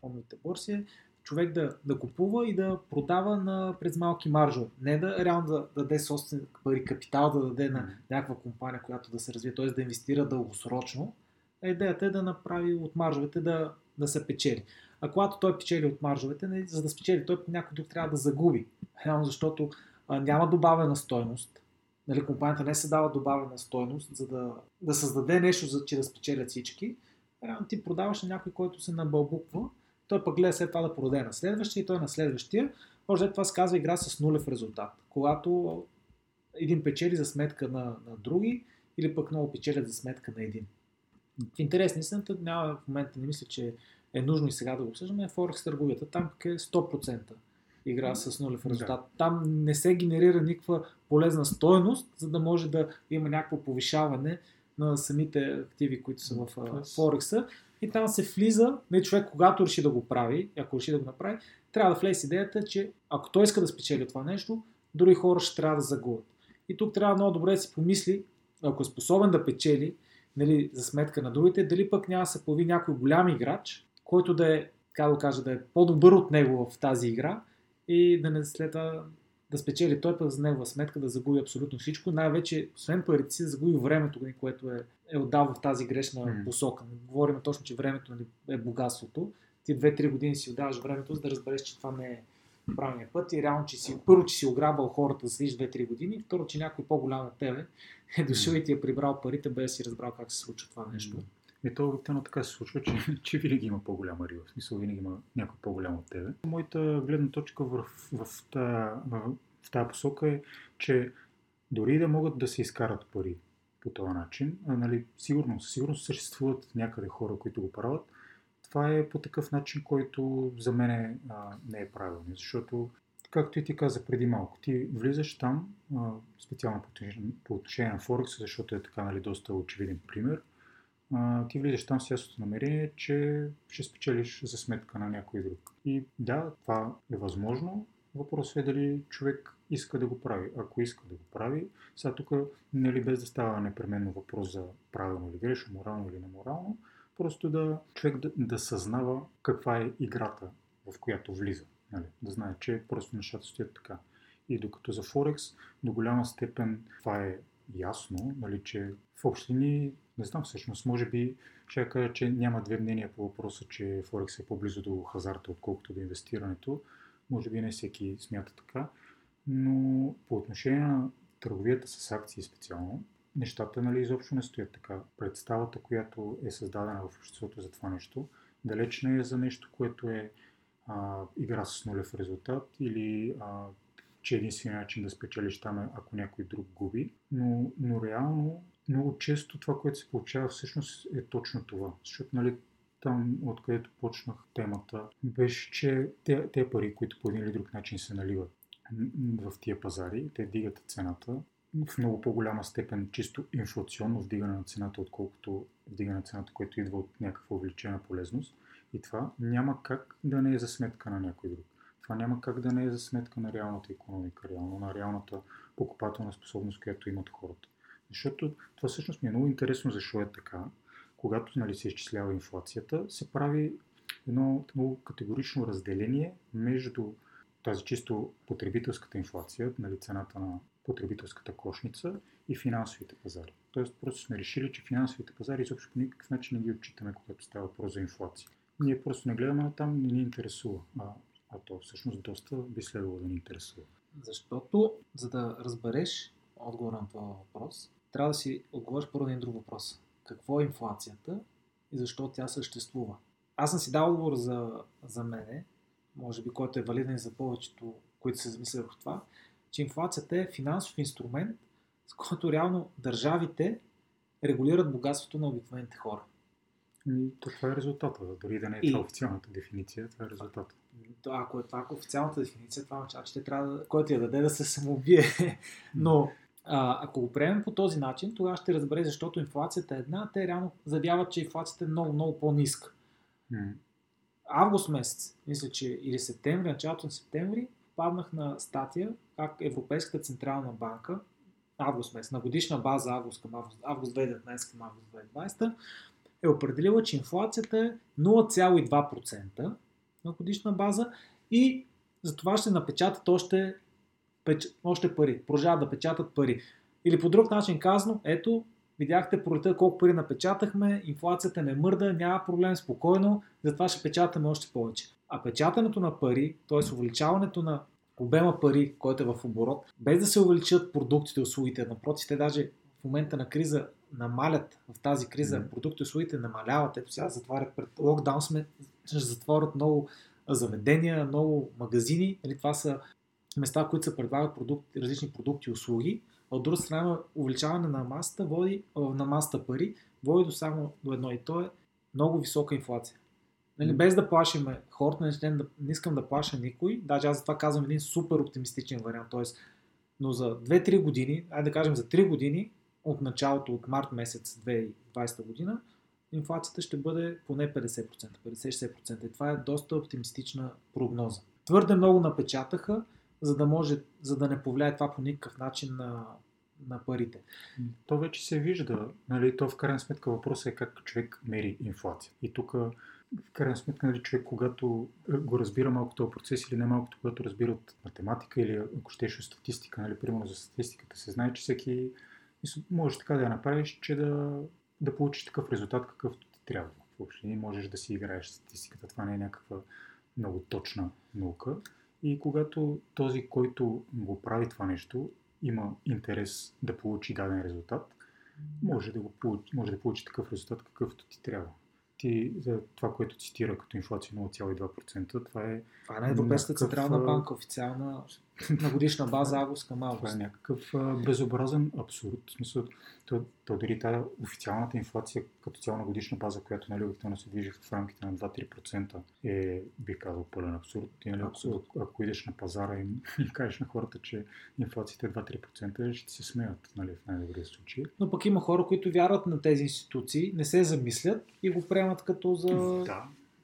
фондовите борси е човек да купува и да продава през малки маржове. Не реално да даде собствен пари капитал, да даде на някаква компания, която да се развие, т.е. да инвестира дългосрочно. Идеята е да направи от маржовете да се печели. А когато той печели от маржовете, за да спечели, той някой друг трябва да загуби. Реално, защото няма добавена стойност. Нали, компанията не се дава добавена стойност, за да създаде нещо, за че да спечелят всички. Реално ти продаваш на някой, който се набълбуква. Той пък гледа след това да продаде на следващия и той на следващия. Може да това се казва игра с нулев резултат. Когато един печели за сметка на други или пък много печелят за сметка на един. В интерес на истината, в момента не мисля, че е нужно и сега да го обсъждаме, Форекс търговията. Там пък е 100% игра с нулев резултат. Да. Там не се генерира никаква полезна стойност, за да може да има някакво повишаване на самите активи, които са в Форекса. И там се влиза, не човек, когато реши да го прави, ако реши да го направи, трябва да влезе с идеята, че ако той иска да спечели това нещо, други хора ще трябва да загубят. И тук трябва много добре да си помисли, ако е способен да печели, нали, за сметка на другите, дали пък няма да се появи някой голям играч, който да е, как да кажа, да е по-добър от него в тази игра и да не следва да спечели той пък за негова сметка, да загуби абсолютно всичко. Най-вече, освен парите си, да загуби времето, което е отдал в тази грешна посока. Говорим точно, че времето е богатството. Ти 2-3 години си отдаваш времето, за да разбереш, че това не е правилният път. И реално, че първо, че си ограбал хората да следиш 2-3 години, и второ, че някой по-голям от тебе е дошъл и ти е прибрал парите, без да си разбрал как се случва това нещо. И то обикновено така се случва, че винаги има по-голяма рива. В смисъл, винаги има някой по-голям от тебе. Моята гледна точка в тази посока е, че дори да могат да се изкарат пари по този начин, нали, сигурно съществуват някъде хора, които го правят. Това е по такъв начин, който за мен не е правилно. Защото, както и ти каза преди малко, ти влизаш там, специално по отношение на Форекс, защото е така, нали, доста очевиден пример. Ти влизаш там с ясното намерение, че ще спечелиш за сметка на някой друг. И да, това е възможно. Въпросът е дали човек иска да го прави. Ако иска да го прави, сега тук, нали, без да става непременно въпрос за правилно или грешно, морално или неморално, просто човек да съзнава каква е играта, в която влиза. Нали? Да знае, че просто нещата стоят така. И докато за Форекс, до голяма степен това е ясно, нали, че в общини Не знам всъщност, може би ще я кажа, че няма две мнения по въпроса, че Форекс е по-близо до хазарта, отколкото до инвестирането. Може би не всеки смята така, но по отношение на търговията с акции специално, нещата изобщо не стоят така. Представата, която е създадена в обществото за това нещо, далеч не е за нещо, което е игра с нулев резултат или че единствен начин да спечелиш там е, ако някой друг губи. Но реално много често това, което се получава всъщност е точно това. Защото там, откъдето почнах темата, беше, че те пари, които по един или друг начин се наливат в тия пазари, те дигат цената. В много по-голяма степен чисто инфлационно вдигане на цената, отколкото вдигане на цената, което идва от някаква увеличена полезност. И това няма как да не е за сметка на някой друг. Това няма как да не е за сметка на реалната икономика, реално на реалната покупателна способност, която имат хората. Защото това всъщност ми е много интересно, защо е така. Когато се изчислява инфлацията, се прави едно много категорично разделение между тази чисто потребителската инфлация, цената на потребителската кошница и финансовите пазари. Тоест просто сме решили, че финансовите пазари изобщо по никакъв начин не ги отчитаме, когато става въпрос за инфлация. Ние просто не гледаме на там, не ни интересува, а то всъщност доста би следвало да ни интересува. Защото, за да разбереш отговор на това въпрос, трябва да си отговориш първо на един друг въпрос. Какво е инфлацията и защо тя съществува? Аз съм си дал отговор за мене, може би който е валиден за повечето, които се замислят в това, че инфлацията е финансов инструмент, с който реално държавите регулират богатството на обикновените хора. И това е резултата. Дори да не е това официалната дефиниция, това е резултата. Ако е това официалната дефиниция, това означава, че който я даде да се самоубие. Но ако го приемем по този начин, тогава ще разбере, защото инфлацията е една, те реално заявяват, че инфлацията е много, много по-ниска. Август месец, мисля, че или септември, началото на септември, паднах на статия как Европейската централна банка, август месец, на годишна база август 2019 към август 2020, е определила, че инфлацията е 0,2% на годишна база и за това ще напечатат още пари, продължават да печатат пари. Или по друг начин казано, ето, видяхте пролетта колко пари напечатахме, инфлацията не мърда, няма проблем, спокойно, затова ще печатаме още повече. А печатането на пари, т.е. увеличаването на обема пари, който е в оборот, без да се увеличат продуктите и услугите, напротив, те даже в момента на криза намалят, в тази криза продукти и услугите намаляват, ето сега затварят пред локдаун сме, ще затворят много заведения, много магазини, това са места, които се предлагат различни продукти и услуги, а от друга страна увеличаване на масата, пари води до само до едно и то е много висока инфлация. Без да плашиме хората, не искам да плаша никой, даже аз затова казвам един супер оптимистичен вариант, но за 2-3 години, айде да кажем за 3 години, от началото, от март месец 2020 година, инфлацията ще бъде поне 50%, 50-60%. И това е доста оптимистична прогноза. Твърде много напечатаха, за да не повлияе това по никакъв начин на парите. То вече се вижда. То в крайна сметка въпросът е как човек мери инфлация. И тук в крайна сметка човек, когато го разбира малко този процес или не малкото, когато разбира от математика или ако щеше статистика, примерно за статистиката се знае, че всеки можеш така да я направиш, че да получиш такъв резултат, какъвто ти трябва. Въобще не можеш да си играеш статистиката. Това не е някаква много точна наука. И когато този, който го прави това нещо, има интерес да получи даден резултат, може да получи такъв резултат, какъвто ти трябва. За това, което цитира като инфлация 0,2%, това е на Европейската централна банка, официална на годишна база август към август. Това е някакъв безобразен абсурд. В смисъл, то дори тази официалната инфлация като цяло на годишна база, която обикновено се движи в рамките на 2-3%, е, би казал, пълен абсурд. Ако идеш на пазара и кажеш на хората, че инфлацията е 2-3%, ще се смеят в най-добрия случай. Но пък има хора, които вярват на тези институции, не се замислят и го приемат като за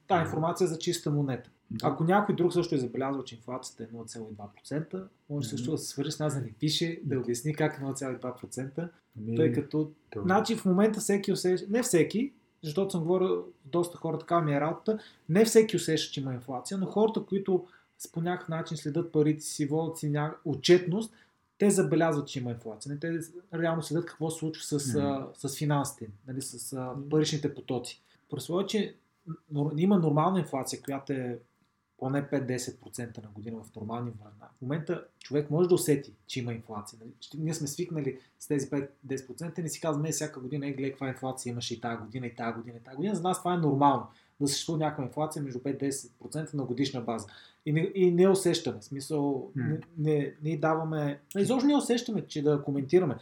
тази информация за чиста монета. Да. Ако някой друг също е забелязал, че инфлацията е 0,2%, може също да се свържи с нас да ни пише, да обясни как е 0,2%, тъй като значи в момента всеки усеща, не всеки, защото съм говорил доста хора, така ми е работа, не всеки усеща, че има инфлация, но хората, които по някакъв начин следят парите си, водят си отчетност, те забелязват, че има инфлация. Те реално следят какво се случва с финансите, нали, с паричните потоци. Предполага, че има нормална инфлация, която е поне 5-10% на година в нормални времена. В момента човек може да усети, че има инфлация. Нали? Ние сме свикнали с тези 5-10% и не си казваме всяка година, гледай каква инфлация имаше и тази година, и тази година, и тази година. За нас това е нормално. Да съществува някаква инфлация между 5-10% на годишна база. И не усещаме. В смисъл, не даваме... Изобщо не усещаме, че да коментираме.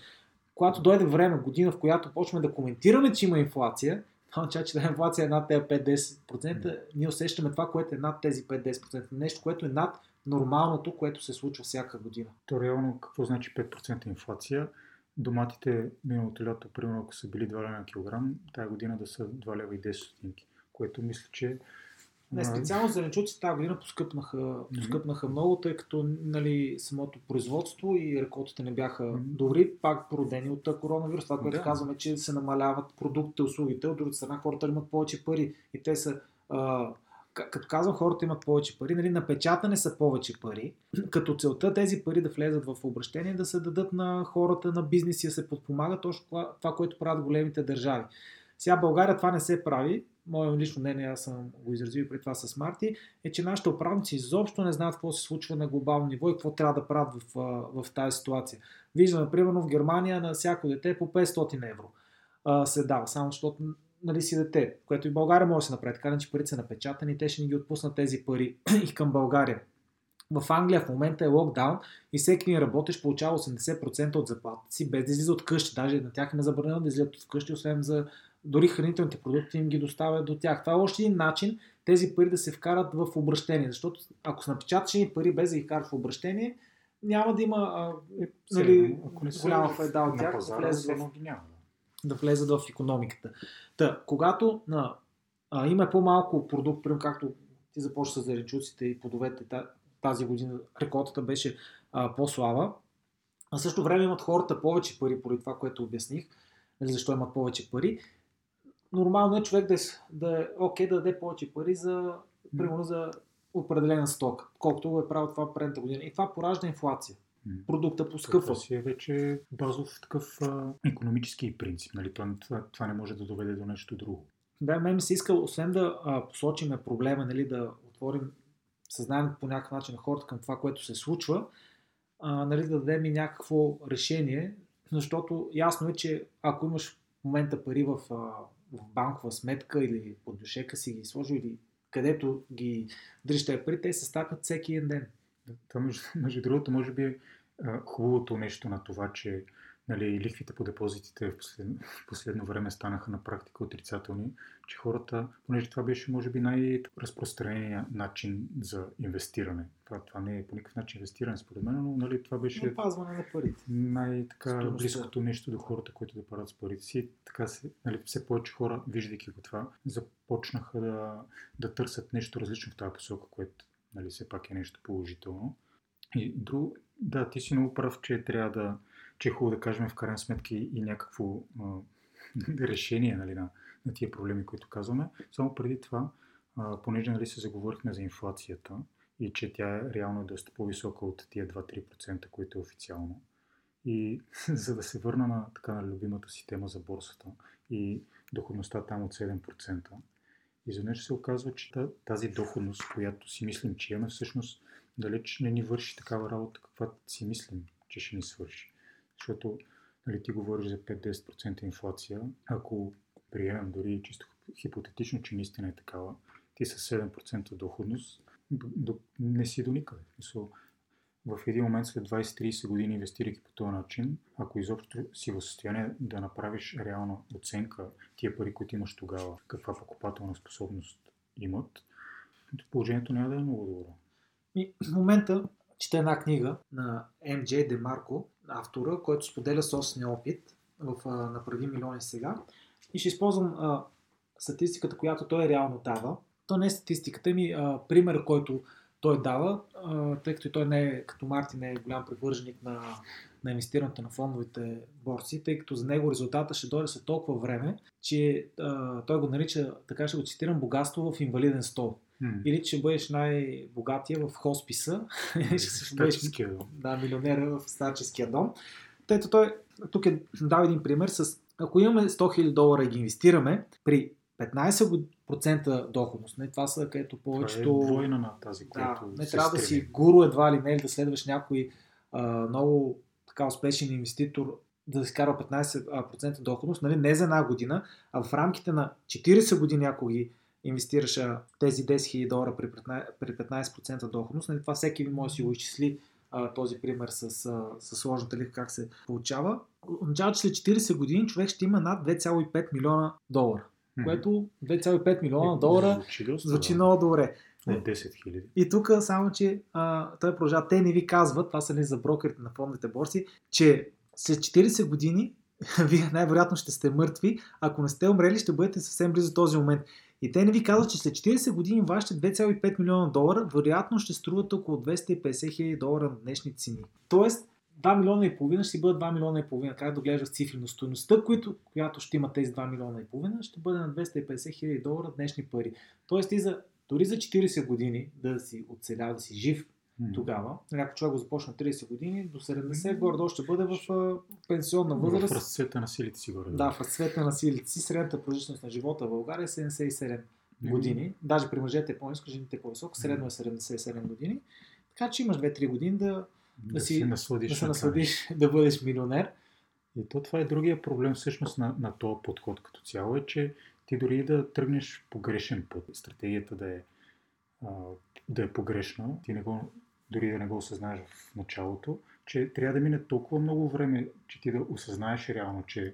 Когато дойде време, година, в която почваме да коментираме, че има инфлация, че да инфлация е над тези 5-10%, ние усещаме това, което е над тези 5-10%. Нещо, което е над нормалното, което се случва всяка година. То реално, какво значи 5% инфлация? Доматите миналото лято, примерно, ако са били 2 лв. На килограм, тая година да са 2 лв. И 10 стотинки. Което мисля, че... Не, специално зеленчуци тази година поскъпнаха много, тъй като нали, самото производство и реколтите не бяха добри, пак породени от коронавирус. Това, което казваме, че се намаляват продуктите, услугите, от другата страна хората имат повече пари и те са... Като казвам, хората имат повече пари, нали, напечатане са повече пари, като целта тези пари да влезат в обращение, да се дадат на хората, на бизнеси, да се подпомага точно това, което правят големите държави. Сега България това не се прави. Мое лично мнение, аз съм го изразил при това с Марти, е, че нашите управници изобщо не знаят какво се случва на глобално ниво и какво трябва да правят в тази ситуация. Виждаме, примерно в Германия на всяко дете по 500 евро се дава, само защото нали, си дете, което и България може да се направи. Така, че парите са напечатани, те ще ни ги отпуснат тези пари и към България. В Англия в момента е локдаун и всеки ни работещ получава 80% от заплатата си, без да излиза от къщи. Даже на тях им е забранено да излизат от къщи, освен за дори хранителните продукти им ги доставят до тях. Това е още един начин тези пари да се вкарат в обращение, защото ако се напечаташ ни пари без да ги вкарат в обращение, няма да има нали, голяма файда от тях да влезат в икономиката. Та, когато има по-малко продукт, примерно както ти започна с зеленчуците и плодовете тази година, реколтата беше по-слаба, а също време имат хората повече пари, поради това, което обясних, защо имат повече пари. Нормално е човек да даде повече пари за, примерно, за определена стока, колкото го е правил това предната година. И това поражда инфлация. Продукта поскъпва. Това си е вече базов такъв икономически принцип. Нали? Това не може да доведе до нещо друго. Да, мен ми се иска, освен да посочим проблема, нали, да отворим съзнанието по някакъв начин на хората към това, което се случва, нали, да дадем и някакво решение, защото ясно е, че ако имаш в момента пари в банкова сметка или под дюшека си ги сложи или където ги държиш тези пари, те се стакат всеки един ден. Това, между другото, може би хубавото нещо на това, че нали, лихвите по депозитите в последно време станаха на практика отрицателни, че хората, понеже това беше може би най-разпространения начин за инвестиране. Това не е по никакъв начин инвестиране според мен, но нали, това беше опазване на парите. Най-така близкото нещо до хората, които да правят с парите си. Така се, нали, все повече хора, виждайки го това, започнаха да търсят нещо различно в тази посока, което нали, все пак е нещо положително. И друго, да, ти си много прав, че трябва да че е хубаво да кажем в крайна сметка и някакво решение нали, на тия проблеми, които казваме. Само преди това, понеже нали, се заговорихме за инфлацията и че тя е реално доста по-висока от тия 2-3%, които е официално. И за да се върна на любимата си тема за борсата и доходността там от 7%, изведнъж се оказва, че тази доходност, която си мислим, че имаме, всъщност далеч не ни върши такава работа, каквато си мислим, че ще ни свърши. Защото нали, ти говориш за 5-10% инфлация, ако приемем дори чисто хипотетично, че наистина е такава, ти с 7% доходност не си до никъде. В един момент след 20-30 години, инвестирайки по този начин, ако изобщо си в състояние да направиш реална оценка, тия пари, които имаш тогава, каква покупателна способност имат, положението няма да е много добро. И в момента чета една книга на MJ DeMarco, автора, който споделя собствения опит на преди милиони сега. И ще използвам статистиката, която той реално дава. То не е статистиката, пример, който той дава, тъй като и той не е, като Мартин, не е голям привърженик на инвестирането на фондовите борси, тъй като за него резултата ще дойде след толкова време, че той го нарича, така ще го цитирам, богатство в инвалиден стол. Или че бъдеш най-богатия в хосписа, или ще бъдеш милионера в старческия дом. Тъйто той тук е дал един пример с, ако имаме $100,000 и ги инвестираме при 15% доходност. Не, това са където повечето... Това е двойна на тази, която не трябва да си гуру едва ли не, да следваш някой много така успешен инвеститор, да си кара 15% доходност, нали? Не за една година, а в рамките на 40 години, ако ги инвестираш тези $10,000 при 15% доходност, нали? Това всеки може да си го изчисли този пример с сложната лихва, как се получава. Означава, че след 40 години човек ще има над $2,5 милиона, което $2,5 милиона звучи много добре. От 10 хиляди. И тук само, че той продължава, те не ви казват, това са ли за брокерите на фондовите борси, че след 40 години вие най-вероятно ще сте мъртви, ако не сте умрели, ще бъдете съвсем близо този момент. И те не ви казват, че след 40 години вашите $2,5 милиона вероятно ще струват около $250,000 на днешни цени. Тоест, 2 милиона и половина ще бъдат 2 милиона и половина. Трябва да гледаш цифрено стойността, която ще има тези 2 милиона и половина, ще бъде на $250,000 днешни пари. Тоест, дори за 40 години да си оцелял, да си жив тогава, ако човек го започне 30 години, до 70 горе-долу ще бъде в пенсионна възраст. В разцвета на силите си горе-долу. Да, в разцвета на силите си. Средната продължителност на живота в България е 77 години. Даже при мъжете е по-ниско, жените е по-високо. Средно е 77 години. Така че имаш 2-3 години да се насладиш, да бъдеш милионер. И то това е другия проблем всъщност на този подход като цяло, е, че ти дори да тръгнеш погрешен път, стратегията да е погрешна, ти дори да не го осъзнаеш в началото, че трябва да мине толкова много време, че ти да осъзнаеш реално, че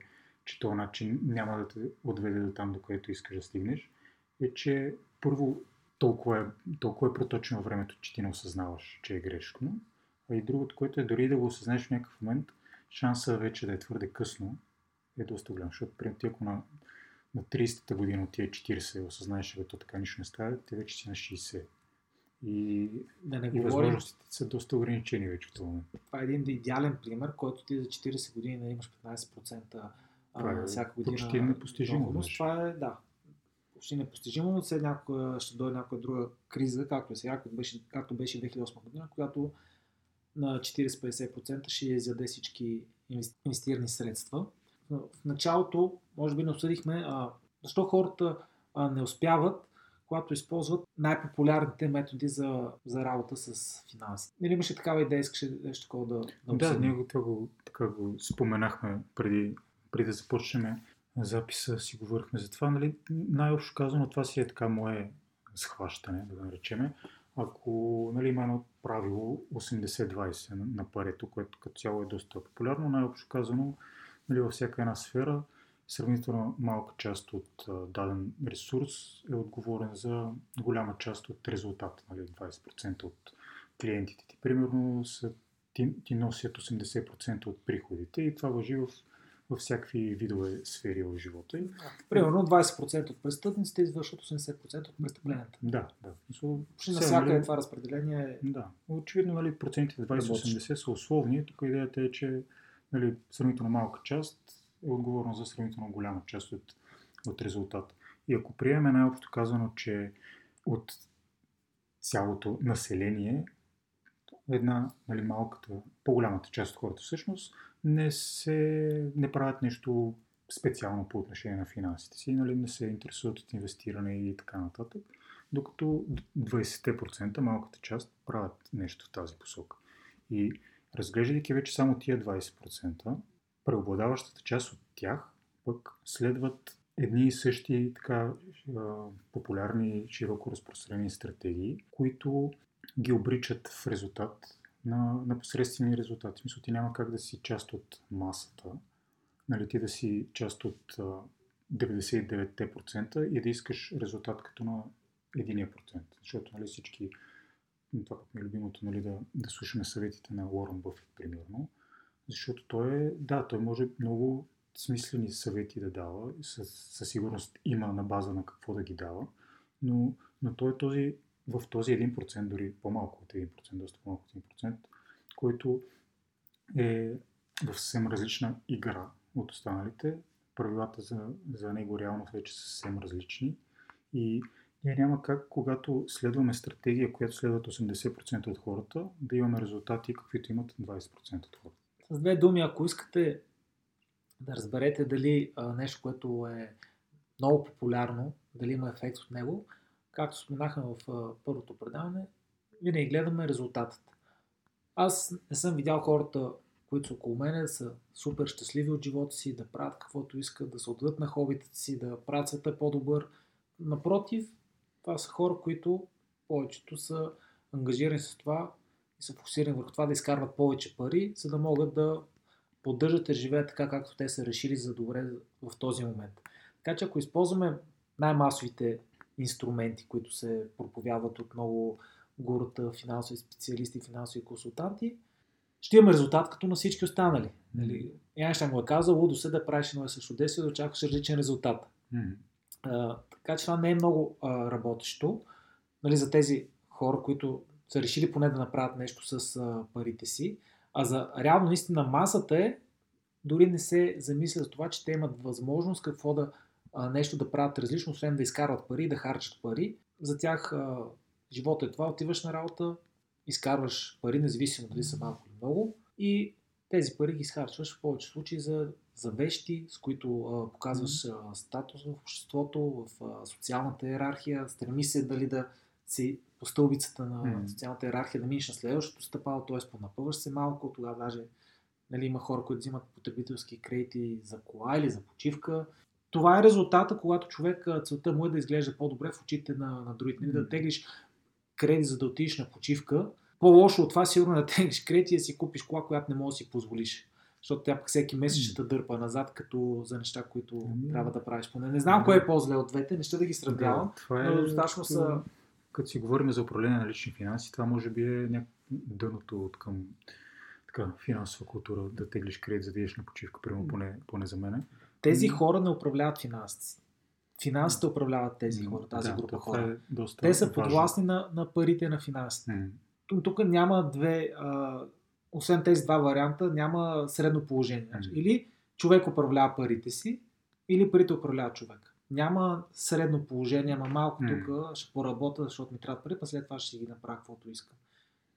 този начин няма да те отведе до там, до където искаш да стигнеш, е, че първо толкова е проточено времето, че ти не осъзнаваш, че е грешно, а и другото, което е дори да го осъзнаеш в някакъв момент, шанса вече да е твърде късно е доста голям, защото ти ако на 30-та година от тия 40 осъзнаеш, че така нищо не става, ти вече си на 60. И възможностите са доста ограничени вече в този момент. Това е един идеален пример, който ти за 40 години не имаш 15% всяка година. Почти непостижимо. Това е, да. Почти непостижимо, но след ще дойде някоя друга криза, както сега, както беше 2008 година, когато на 40-50% ще изяде всички инвестирани средства. В началото, може би не обсъдихме, защо хората не успяват, когато използват най-популярните методи за работа с финанси. Или имаше такава идея, искаше нещо такова да обсъдим? Да, ние го споменахме преди да започнем записа, си говорихме за това. Нали? Най-общо казано, това си е така мое схващане, да наречеме. Ако има едно правило 80-20 на парето, което като цяло е доста популярно, най-общо казано, във всяка една сфера, сравнително малка част от даден ресурс е отговорен за голяма част от резултата. 20% от клиентите ти, примерно, ти носят 80% от приходите и това важи във всякакви видове сфери в живота. Примерно 20% от престъпниците извършват 80% от престъпленията. Да. Почти навсякъде това разпределение е... Да. Очевидно, процентите 20-80 са условни. Тук идеята е, че сравнително малка част е отговорна за сравнително голяма част от резултата. И ако приемем най-общо казано, че от цялото население една малката, по-голямата част от хората всъщност не правят нещо специално по отношение на финансите си, не се интересуват от инвестиране и така нататък, докато 20% малката част правят нещо в тази посока. И разглеждайки вече само тия 20%, преобладаващата част от тях пък следват едни и същи така популярни, широко разпространени стратегии, които ги обричат в резултат на посредствени резултати. Мисля, ти няма как да си част от масата, ти да си част от 99% и да искаш резултат като на 1%. Защото всички... Това пък ми е любимото, да слушаме съветите на Warren Buffett, примерно. Защото той може много смислени съвети да дава, със сигурност има на база на какво да ги дава, но той е този в този 1%, дори по-малко от 1%, доста по-малко от 1%, който е в съвсем различна игра от останалите. Правилата за него реално вече са съвсем различни и ние няма как, когато следваме стратегия, която следват 80% от хората, да имаме резултати, каквито имат 20% от хората. С две думи, ако искате да разберете дали нещо, което е много популярно, дали има ефект от него, както споменахме в първото предаване, винаги гледаме резултатите. Аз не съм видял хората, които са около мене, да са супер щастливи от живота си, да правят каквото искат, да се отдадат на хобитата си, да правят света по-добър. Напротив, това са хора, които повечето са ангажирани с това и са фокусирани върху това да изкарват повече пари, за да могат да поддържат и живеят така, както те са решили за добре в този момент. Така че ако използваме най-масовите инструменти, които се проповядват от много гурута, финансови специалисти, финансови консултанти, ще имаме резултат като на всички останали. Mm-hmm. Яйнщайн му е казал, лудо се да правиш едно и също действие, да очакваш различен резултат. Mm-hmm. Така че това не е много работещо, за тези хора, които са решили поне да направят нещо с парите си, а за реално наистина масата е, дори не се замисля за това, че те имат възможност какво да нещо да правят различно, освен да изкарват пари, да харчат пари. За тях живота е това, отиваш на работа, изкарваш пари, независимо дали са малко или много, и тези пари ги изхарчваш в повече случаи за вещи, с които показваш статус в обществото, в социалната иерархия. Стреми се дали да си по стълбицата на социалната иерархия, да минеш на следващото стъпало, т.е. понапъваш се малко, тогава даже има хора, които взимат потребителски кредити за кола или за почивка. Това е резултата, когато човек, целта му е да изглежда по-добре в очите на другите. Нали, да теглиш кредит, за да отидеш на почивка. По-лошо от това сигурно да теглиш кредит и да си купиш кола, която не може да си позволиш. Защото тя всеки месец ще те дърпа назад, като за неща, които трябва да правиш. Поне не знам кое е по-зле от двете, не ще да ги сравнявам, но достатъчно са... Като си говорим за управление на лични финанси, това може би е дъното от към така, финансова култура, да теглиш кредит, за да идеш на почивка, примерно, поне за мене. Тези хора не управляват финансите. Финансите управляват тези хора, тази група хора. Те са подвластни на парите на финансите. Тук няма две, освен тези два варианта, няма средно положение. Или човек управлява парите си, или парите управлява човек. Няма средно положение, ама малко тук ще поработя, защото ми трябва пари, а след това ще си ги направя каквото искам.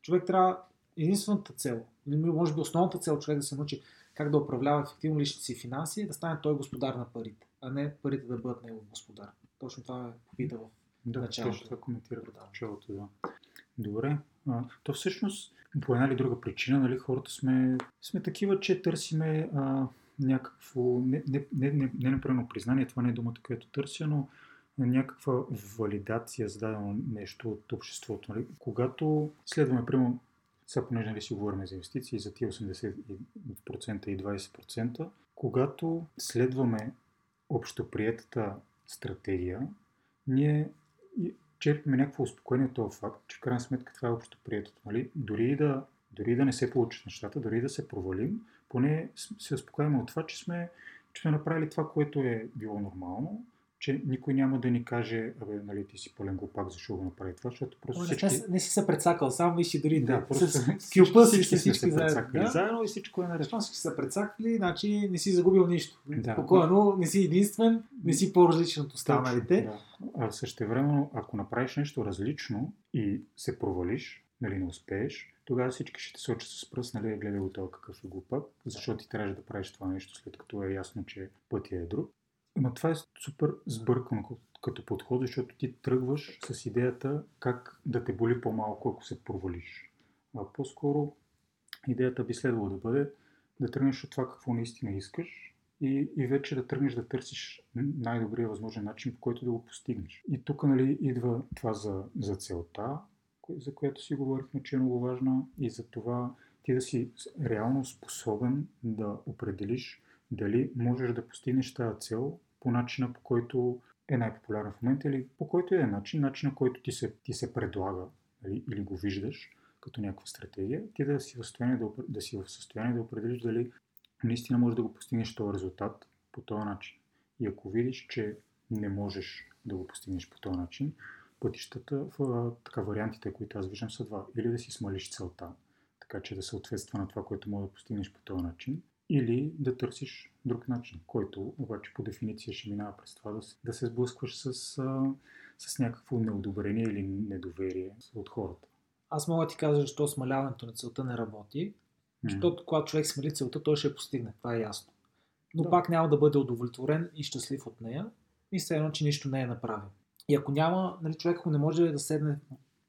Човек трябва единствената цел, може би основната цел човек да се научи как да управлява ефективно личните си финанси, да стане той господар на парите, а не парите да бъдат негов господар. Точно това е попита в началото. Да, точно това коментира в началото, да. Добре. То всъщност, по една или друга причина, нали, хората сме такива, че търсиме някакво, не непременно признание, това не е думата, която търся, но някаква валидация за дадено нещо от обществото. Нали? Когато следваме, примерно, сега понеже нали си говорим за инвестиции, за тия 80% и 20%, когато следваме общоприетата стратегия, ние черпиме някакво успокоение от този факт, че в крайна сметка това е общоприетото. Нали? Дори да не се получат нещата, дори да се провалим, поне се успокояваме от това, че сме направили това, което е било нормално, че никой няма да ни каже, нали, ти си пълен глупак, защо го направи това, защото просто не си се прецакал, сам виж и дори да с кюпа си всички заедно и всичко е наред. Всички са прецакали, значи не си загубил нищо. Да, спокойно, не си единствен, не си по-различен от останалите. Да. А същевременно, ако направиш нещо различно и се провалиш, нали не успееш, тогава всички ще те сочат с пръст, нали, гледай го това какъв е глупак, защото ти трябваше да правиш това нещо, след като е ясно, че пътя е друг. Но това е супер сбъркано като подход, защото ти тръгваш с идеята как да те боли по-малко, ако се провалиш. А по-скоро идеята би следвало да бъде да тръгнеш от това какво наистина искаш и вече да тръгнеш да търсиш най-добрия възможен начин, по който да го постигнеш. И тук, нали, идва това за целта, за която си говорихме, че е много важна, и за това ти да си реално способен да определиш дали можеш да постигнеш тази цел по начина, по който е най-популярен в момента, или по който е начина, който ти се предлага, или го виждаш като някаква стратегия, ти да си в състояние да определиш дали наистина можеш да го постигнеш този резултат по този начин. И ако видиш, че не можеш да го постигнеш по този начин, пътищата, така вариантите, които аз виждам, са два. Или да си смалиш целта, така че да съответства на това, което може да постигнеш по този начин, или да търсиш друг начин, който обаче по дефиниция ще минава през това да се сблъскваш с някакво неодобрение или недоверие от хората. Аз мога да ти кажа, защо смаляването на целта не работи, защото когато човек смали целта, той ще я постигне, това е ясно. Но пак няма да бъде удовлетворен и щастлив от нея и все едно, че нищо не е направил. И ако няма, нали, човек не може да седне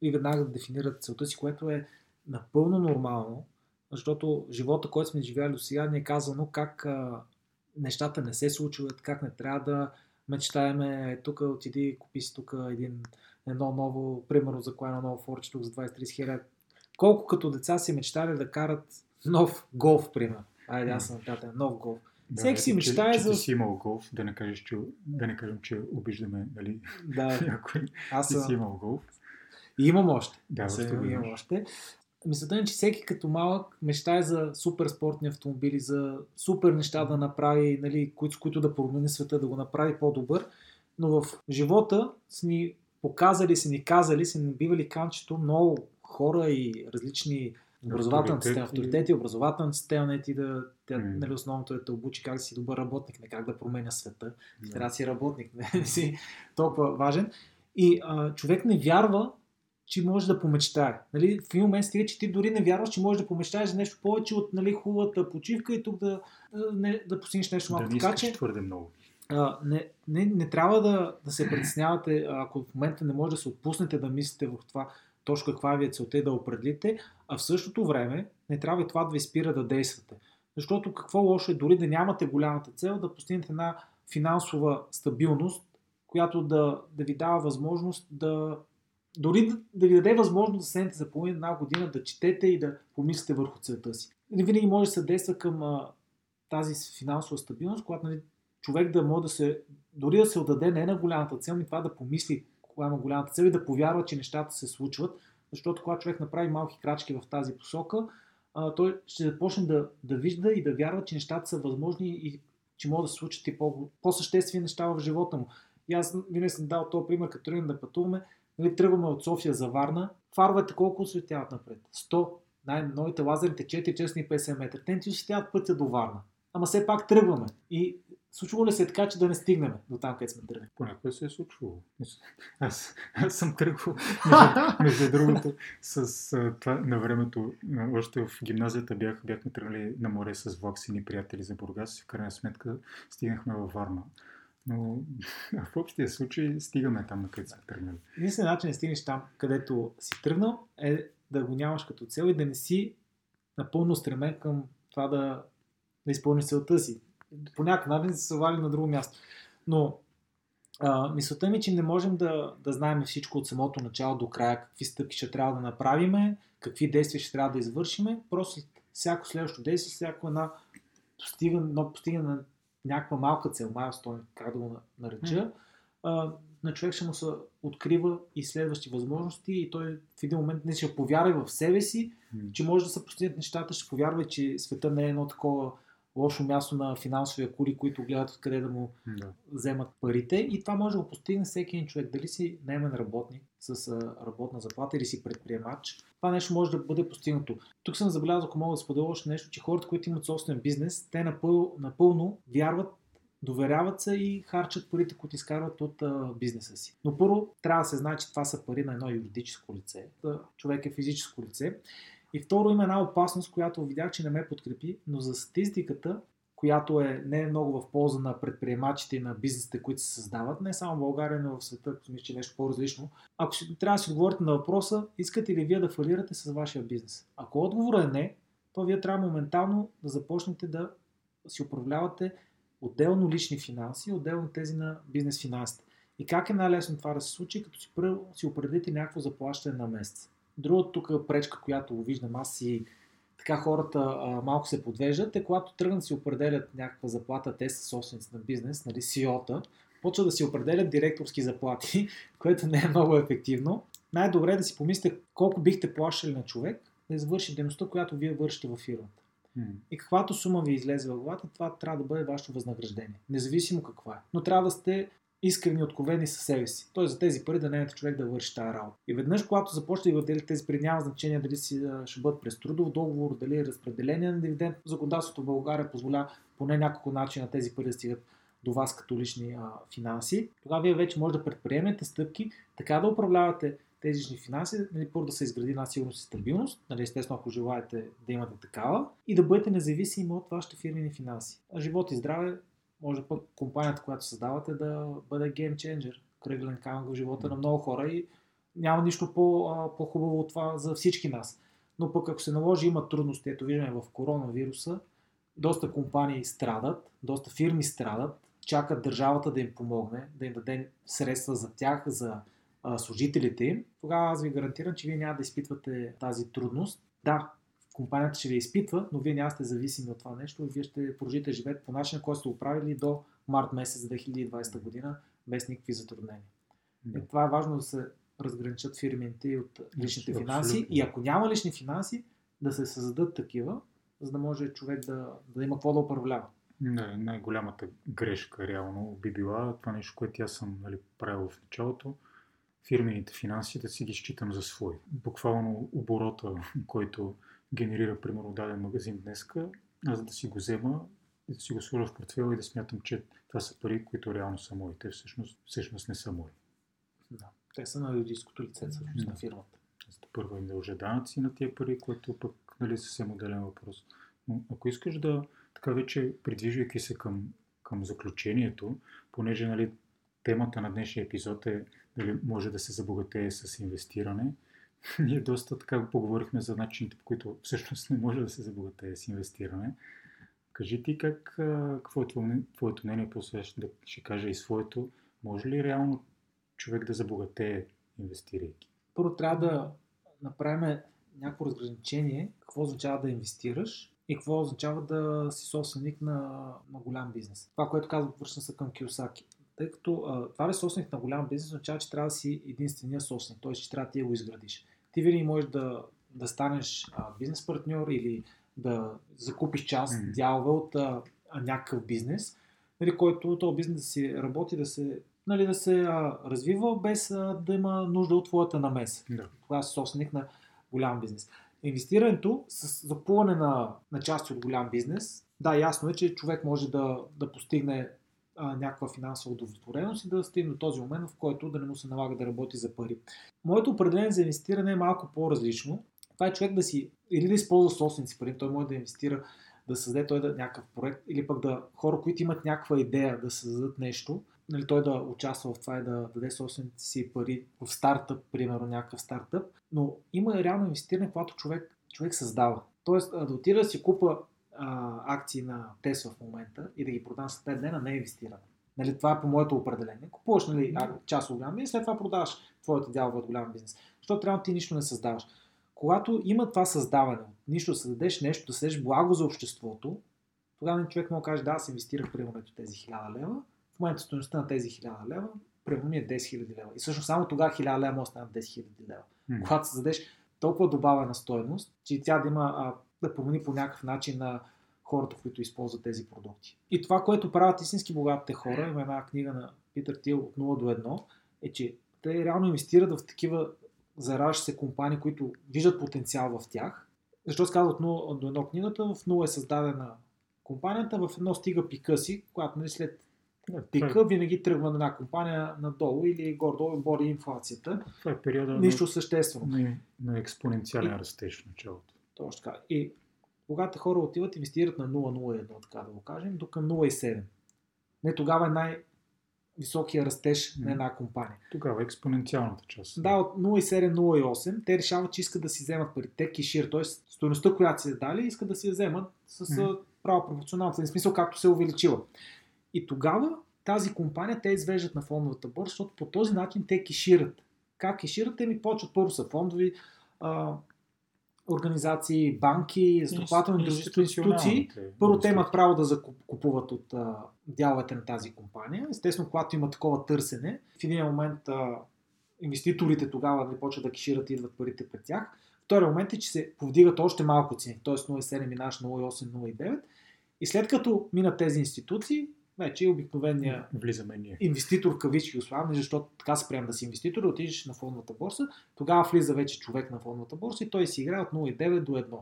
и веднага да дефинира целта си, което е напълно нормално, защото живота, който сме живяли до сега, ни е казано как нещата не се случват, как не трябва да мечтаеме, тук отиди, купи си тук едно ново, примерно за кое е ново форче тук за 20-30 хиляди. Колко като деца си мечтали да карат нов голф, примерно. Айде, аз съм нататък, нов голф. Да, всеки си мечтае за... Че си имал голф, да не кажем, че обиждаме, нали? Да, аз съм... си имал голф. И имам още. Да, имам още. Мислята е, че всеки като малък мечтае за супер спортни автомобили, за супер неща да направи, нали, с които да промени света, да го направи по-добър. Но в живота са ни показали, са ни казали, са ни бивали камчето много хора и различни образователни системи, авторитети, образователни системи, не ти да те, нали, основното е да те обучи как да си добър работник, не как да променя света. Yeah. Трябва да си работник, не си толкова важен. И човек не вярва, че може да помечтае. Нали, в един момент стига, че ти дори не вярваш, че можеш да помечтаеш за нещо повече от, нали, хубавата почивка и тук да постигнеш нещо малко. Да не искаш така, че, твърде много. Не трябва да се притеснявате, ако в момента не може да се отпуснете да мислите в това точно каква ви е целта и да определите, а в същото време не трябва и това да ви спира да действате. Защото какво лошо е дори да нямате голямата цел, да постигнете една финансова стабилност, която да ви дава възможност да... Дори да ви даде възможност да седнете за половина една година, да четете и да помислите върху целта си. И винаги може да се действа към тази финансова стабилност, когато, нали, човек да може да се, дори да се отдаде не на голямата цел, но това да помисли кога има голямата цел и да повярва, че нещата се случват. Защото когато човек направи малки крачки в тази посока, той ще започне да вижда и да вярва, че нещата са възможни и че могат да се случат и по-съществени неща в живота му. И аз винаги съм дал този пример, като тръгнем да пътуваме. Нали, тръгваме от София за Варна, фаровете колко осветяват напред? 100, най-новите лазерите 450 метра. Те не ти осветяват пътя до Варна. Ама все пак тръгваме. И случва ли се така, че да не стигнем до там, където сме тръгнали? Понякога се е случвало. Аз съм тръгвал, между другото, с това на времето, още в гимназията бяхме тръгнали на море с влак с едни приятели за Бургас и в крайна сметка стигнахме във Варна. Но в общия случай стигаме там, на където са тръгнали. Единствен начин да стигнеш там, където си тръгнал, е да го нямаш като цел и да не си напълно стремен към това да изпълниш целта си. По някакъв начин се вали на друго място. Но мисълта ми е, че не можем да знаем всичко от самото начало до края, какви стъпки ще трябва да направиме, какви действия ще трябва да извършиме. Просто всяко следващо действие, всяко една постигане на някаква малка цел, майлстоун, как да го нареча, на човек ще му се открива и следващи възможности и той в един момент не ще повярва в себе си, че може да се постигнат нещата, ще повярва, че света не е едно такова лошо място на финансови кули, които гледат откъде да му вземат парите и това може да го постигне всеки един човек, дали си наемен работник с работна заплата или си предприемач. Това нещо може да бъде постигнато. Тук съм забелязал, ако мога да споделя още нещо, че хората, които имат собствен бизнес, те напълно вярват, доверяват се и харчат парите, които изкарват от бизнеса си. Но първо трябва да се знае, че това са пари на едно юридическо лице. Човек е физическо лице. И второ, има една опасност, която видях, че не ме подкрепи, но за статистиката, която не е много в полза на предприемачите и на бизнесите, които се създават, не само в България, но в света, ако мисля, че нещо по-различно. Ако трябва да си отговорите на въпроса, искате ли вие да фалирате с вашия бизнес? Ако отговорът е не, то вие трябва моментално да започнете да си управлявате отделно лични финанси, отделно тези на бизнес финансите. И как е най-лесно това да се случи, като си определите някакво заплащане на месец. Другото тук пречка, която виждам аз и така хората малко се подвеждат, е когато тръгнат да си определят някаква заплата, те са собственици на бизнес, нали, CEO-та, почват да си определят директорски заплати, което не е много ефективно. Най-добре е да си помислите колко бихте плащали на човек да извърши дейността, която вие вършите във фирмата. И каквато сума ви излезе във главата, това трябва да бъде вашето възнаграждение, независимо каква е. Но трябва да сте искрени и откровени със себе си. Той за тези пари да не е човек да върши тази работа. И веднъж, когато започне да отделят тези пари, няма значение дали си ще бъдат през трудов договор, дали е разпределение на дивиденд. Законодателството в България позволя поне няколко начина тези пари да стигат до вас като лични финанси. Тогава вие вече може да предприемете стъпки, така да управлявате тези лични финанси, нали, първо да се изгради една сигурност и стабилност, нали, естествено, ако желаете да имате такава, и да бъдете независими от вашите фирмени финанси. А живот и здраве, може пък компанията, която създавате, да бъде геймченджер, кръглен камък в живота на много хора и няма нищо по-хубаво от това за всички нас. Но пък ако се наложи, има трудности, ето виждаме в коронавируса, доста компании страдат, доста фирми страдат, чакат държавата да им помогне, да им даде средства за тях, за служителите им. Тогава аз ви гарантирам, че вие няма да изпитвате тази трудност. Да, компанията ще ви изпитва, но вие няма сте зависими от това нещо и вие ще проживете живеят по начин, който сте оправили до март месец 2020 година без никакви затруднения. Да. И това е важно да се разграничат фирмите от личните финанси. Абсолютно. И ако няма лични финанси, да се създадат такива, за да може човек да има какво да управлява. Не, най-голямата грешка реално би била това нещо, което аз съм правил в началото. Фирмените финанси да си ги считам за свои. Буквално оборота, който генерира примерно даден магазин днеска, аз да си го взема и да си го сложа в портфейла и да смятам, че това са пари, които реално са мои. Те всъщност не са мои. Да, те са на юридическото лице всъщност на фирмата. Първо им дължа данъци на тия пари, което пък е съвсем отделен въпрос. Но ако искаш да, така вече придвижвайки се към заключението, понеже темата на днешния епизод е дали може да се забогатее с инвестиране. Ние доста така поговорихме за начините, по които всъщност не може да се забогатее с инвестиране. Кажи ти какво е твоето мнение, после ще кажа и своето. Може ли реално човек да забогатее инвестирайки? Първо трябва да направим някакво разграничение, какво означава да инвестираш и какво означава да си собственик на голям бизнес. Това, което казвам, връщам се към Кийосаки. Тъй като това е собственик на голям бизнес, означава, че трябва да си единствения собственик, т.е. че трябва да ти я го изградиш. Ти винаги можеш да станеш бизнес партньор или да закупиш част дялове от някакъв бизнес, нали, който този бизнес да си работи, да се развива без да има нужда от твоята намеса. Да. Това си собственик на голям бизнес. Инвестирането с закупуване на части от голям бизнес, да, ясно е, че човек може да постигне някаква финансова удовлетвореност и да стигне до този момент, в който да не му се налага да работи за пари. Моето определение за инвестиране е малко по-различно. Това е човек да си или да използва собственици пари, той може да инвестира, да създаде той някакъв проект, или пък хора, които имат някаква идея да създадат нещо, нали, той да участва в това и да даде собствените си пари в стартъп, примерно някакъв стартъп, но има реално инвестиране, когато човек създава. Тоест да отида да си купа акции на Тесла в момента и да ги продам след 5 дена, не е инвестиране. Нали, това е по моето определение. Купуваш част от голям бизнес, след това продаваш твоето дялове от голям бизнес. Защото трябва ти нищо не създаваш. Когато има това създаване, нищо да създадеш нещо, да създадеш благо за обществото, тогава човек може да каже, да, аз инвестирах примерно тези 1000 лева, в момента стойността на тези 1000 лева, примерно ми е 10 000 лева. И всъщност само тогава 1000 лева може да станат 10 000 лева. Когато създадеш толкова добавена стойност, че тя да има да промени по някакъв начин на хората, които използват тези продукти. И това, което правят истински богатите хора, има една книга на Питър Тил от 0 до 1, е, че те реално инвестират в такива заражащи се компании, които виждат потенциал в тях. Защото се казва от 0 до 1 книгата, в 0 е създадена компанията, в 1 стига пика си, когато след пика винаги тръгва на една компания надолу или горе-долу бори инфлацията. Това е периода нищо съществено. На експоненциален растеж в началото. Точно така. И когато хора отиват, инвестират на 0,01, така да го кажем, до към 0,7. Не, тогава е най-високия растеж на една компания. Тогава е експоненциалната част. Да, от 0,7, 0,8 те решават, че искат да си вземат пари. Те кешир, т.е. стойността, която си е дали, искат да си я вземат с право пропорционалната, в смисъл както се увеличила. И тогава тази компания те извеждат на фондовата борса, защото по този начин те кешират. Как кешират? Те ми почват първо са фондови организации, банки, застрахователни дружества, институции. Първо те имат право да закупуват от дяловете на тази компания. Естествено, когато има такова търсене, в един момент инвеститорите тогава да почват да кешират и идват парите пред тях. Втори момент е, че се повдигат още малко цени, т.е. 0,7 минаш 0,8, 0,9 и след като минат тези институции, вече и обикновения инвеститор кавички условно, защото така спрям да си инвеститор, отидеш на фондовата борса, тогава влиза вече човек на фондовата борса и той си играе от 0,9 до 1.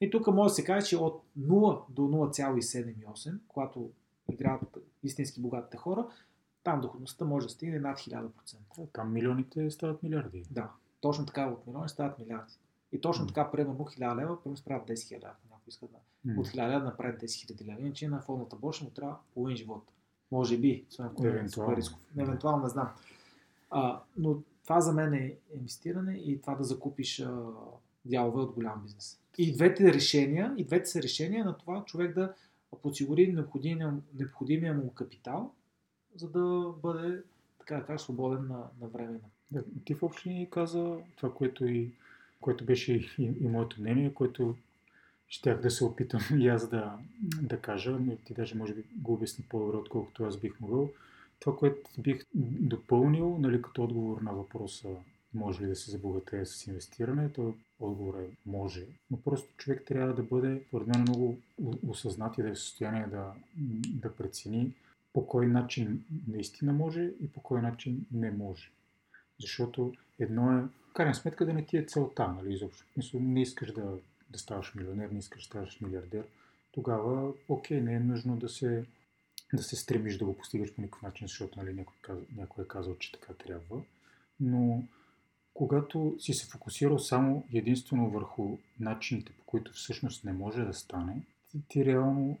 И тук може да се каже, че от 0 до 0,78, когато играят истински богатите хора, там доходността може да стигне над 1000%. Там милионите стават милиарди. Да, точно така, от милиони стават милиарди. И точно така, примерно 1000 лева, примерно справят 10 000 лева. От 1000 лева направи 10 000 лева. Иначе на фондовата борса му трябва половин живот. Може би, освен ако е супер рисков. Евентуално не знам. Но това за мен е инвестиране и това да закупиш дялове от голям бизнес. И двете решения, и двете са решения на това човек да подсигури необходимия му капитал, за да бъде така свободен на време. Да, ти въобще ни каза това, което беше и моето мнение, което щях да се опитам и аз да кажа, но ти даже може би го обясни по-добре, отколкото аз бих могъл. Това, което бих допълнил, нали, като отговор на въпроса може ли да се забогатее с инвестиране, то отговорът е може. Но просто човек трябва да бъде, поред мен, много осъзнат и да е в състояние да прецени по кой начин наистина може и по кой начин не може. Защото едно е, в крайна сметка, да не ти е целта, нали, изобщо. Не искаш да ставаш милионер, не искаш да ставаш милиардер, тогава окей, не е нужно да се стремиш да го постигаш по никакъв начин, защото нали, някой е казал, че така трябва. Но когато си се фокусирал само единствено върху начините, по които всъщност не може да стане, ти реално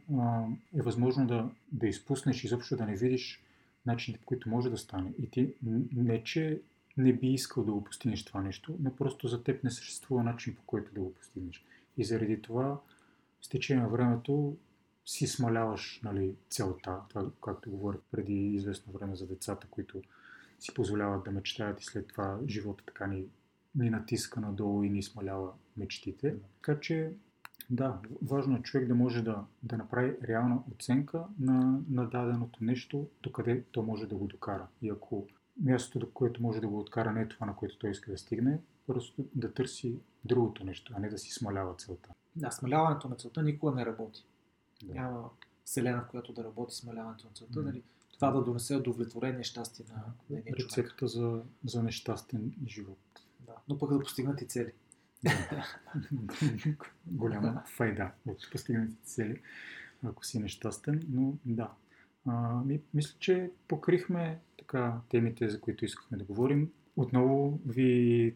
е възможно да изпуснеш изобщо да не видиш начините, по които може да стане. И ти не че не би искал да го постигнеш това нещо, но просто за теб не съществува начин, по който да го постигнеш. И заради това, с течение на времето, си смаляваш нали, целта, това, както говорих преди известно време за децата, които си позволяват да мечтаят и след това живота така ни натиска надолу и ни смалява мечтите. Така че, да, важно е човек да може да направи реална оценка на даденото нещо, докъде то може да го докара. И ако мястото, до което може да го откара, не е това, на което той иска да стигне, просто да търси другото нещо, а не да си смалява целта. Да, смаляването на целта никога не работи. Да. Няма вселена, в която да работи смаляването на целта. Да. Това да донесе удовлетворение, щастие на един човек. Рецепта за нещастен живот. Да, но пък да постигнат и цели. Да. Голяма файда от постигнатите цели, ако си нещастен, но да. Мисля, че покрихме така темите, за които искахме да говорим. Отново ви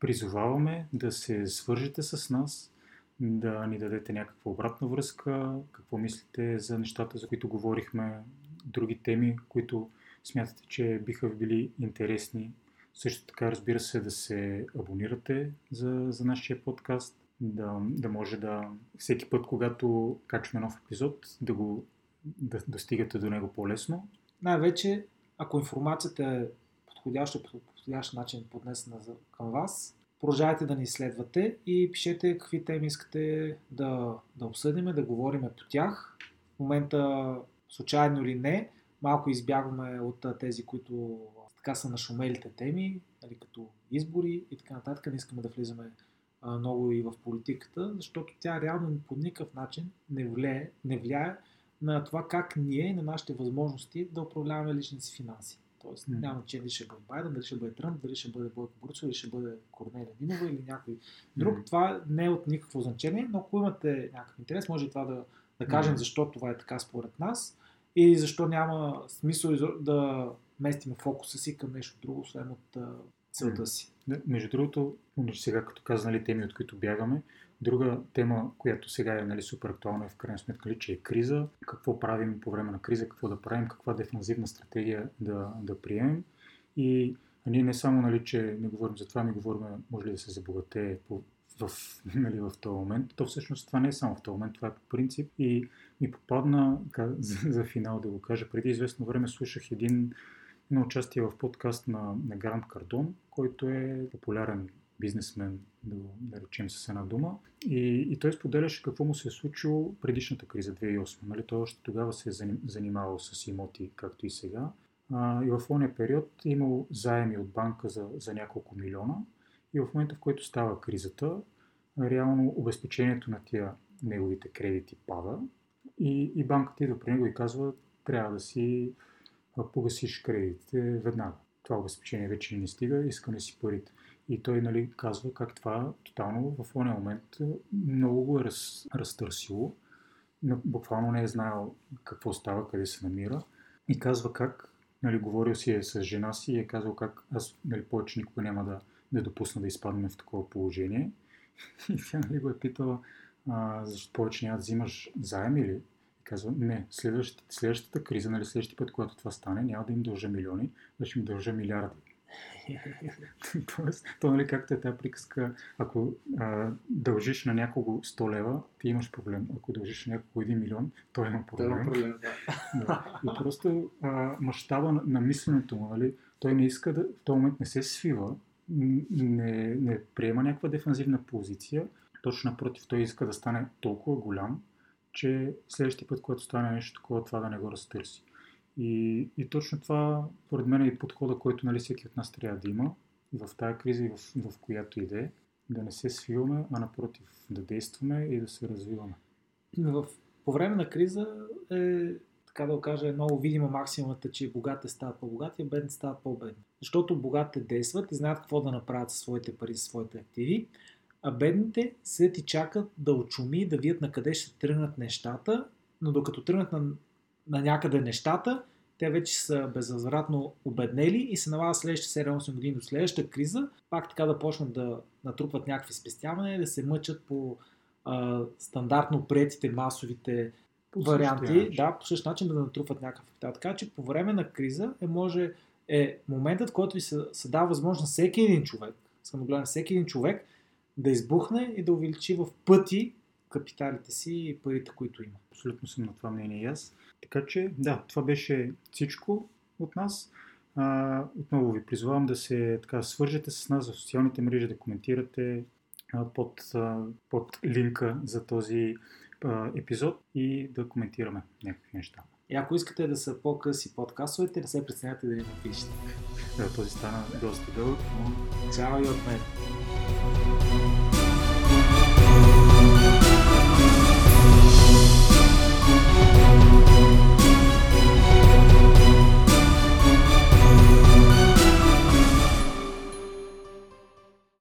призоваваме да се свържете с нас, да ни дадете някаква обратна връзка, какво мислите за нещата, за които говорихме, други теми, които смятате, че биха били интересни. Също така, разбира се, да се абонирате за нашия подкаст, да може да всеки път, когато качваме нов епизод, да достигате до него по-лесно. Най-вече, ако информацията е подходяща, по подходящ начин поднесена към вас, продължавайте да ни следвате и пишете какви теми искате да обсъдим, да говорим по тях. В момента, случайно или не, малко избягваме от тези, които така са нашумелите теми, нали, като избори и така нататък. Не искаме да влизаме много и в политиката, защото тя реално по никакъв начин не влияе на това как ние и на нашите възможности да управляваме личните си финанси. Тоест няма че дали ще бъде Байден, дали ще бъде Тръмп, дали ще бъде Бойко Борисов, дали ще бъде Корнелия Нинова или някой друг. Това не е от никакво значение, но ако имате някакъв интерес, може и това да кажем защо това е така според нас и защо няма смисъл да местим фокуса си към нещо друго, освен от целта си. Да, между другото, сега като казали теми, от които бягаме, друга тема, която сега е нали, супер актуална е в крайна сметка, че е криза. Какво правим по време на криза, какво да правим, каква дефанзивна стратегия да приемем. И ние не само, нали, че не говорим за това, ми говорим, може ли да се забогатее нали, в този момент. То всъщност това не е само в този момент, това е по принцип. И ми попадна, за финал да го кажа, преди известно време слушах едно участие в подкаст на Гранд Кардон, който е популярен бизнесмен, да речем с една дума. И той споделяше какво му се е случило предишната криза 2008. Нали? Той още тогава се е занимавал с имоти, както и сега. И в ония период е имал заеми от банка за няколко милиона. И в момента, в който става кризата, реално обезпечението на тия неговите кредити пада. И банката идва при него и казва, трябва да си погасиш кредитите веднага. Това обезпечение вече не стига, иска не си парите. И той, нали, казва как това тотално в този момент много го е разтърсило. Буквално не е знаел какво става, къде се намира. И казва как, нали, говорил си е с жена си и е казал как аз, нали, повече никога няма да допусна да изпаднем в такова положение. И тя, нали, го е питала, защо повече няма да взимаш заем или? И казва, не, следващата криза, нали, следващия път, когато това стане, няма да им дължа милиони, да ще им дължа милиарди. Тоест, то, нали, както е тази приказка, ако дължиш на някого 100 лева, ти имаш проблем. Ако дължиш на някого 1 милион, той има проблем. Да. И просто мащаба на мисленето му, нали, той не иска да, в този момент не се свива, не приема някаква дефанзивна позиция, точно напротив, той иска да стане толкова голям, че следващия път, когато стане нещо такова, това да не го разтърси. И точно това, поред мен, е и подхода, който, нали, всеки от нас трябва да има в тази криза и в която иде, да не се свиваме, а напротив, да действаме и да се развиваме. По време на криза е, така да го кажа, много видима максимата, че богатите стават по-богати, а бедните стават по-бедни. Защото богатите действат и знаят какво да направят със своите пари, със своите активи, а бедните седят и чакат да очуми, да видят на къде ще тръгнат нещата, но докато тръгнат на някъде нещата, те вече са безвъзвратно обеднели и се налага следващите 7-8 години до следващата криза, пак така да почнат да натрупват някакви спестявания, да се мъчат по стандартно приетите масовите варианти, да, по същия начин да натрупват някакъв капитал. Така че по време на криза е моментът, в който ви се дава възможност всеки един човек, всеки един човек да избухне и да увеличи в пъти капиталите си и парите, които има. Абсолютно съм на това мнение и аз. Така че, да, това беше всичко от нас. Отново ви призвавам да се свържете с нас в социалните мрежи, да коментирате под линка за този епизод и да коментираме някакви неща. И ако искате да са по-къси подкастовете, не се притеснявайте да ни напишете. Да, този стана доста дълъг, но... Чао и от мен!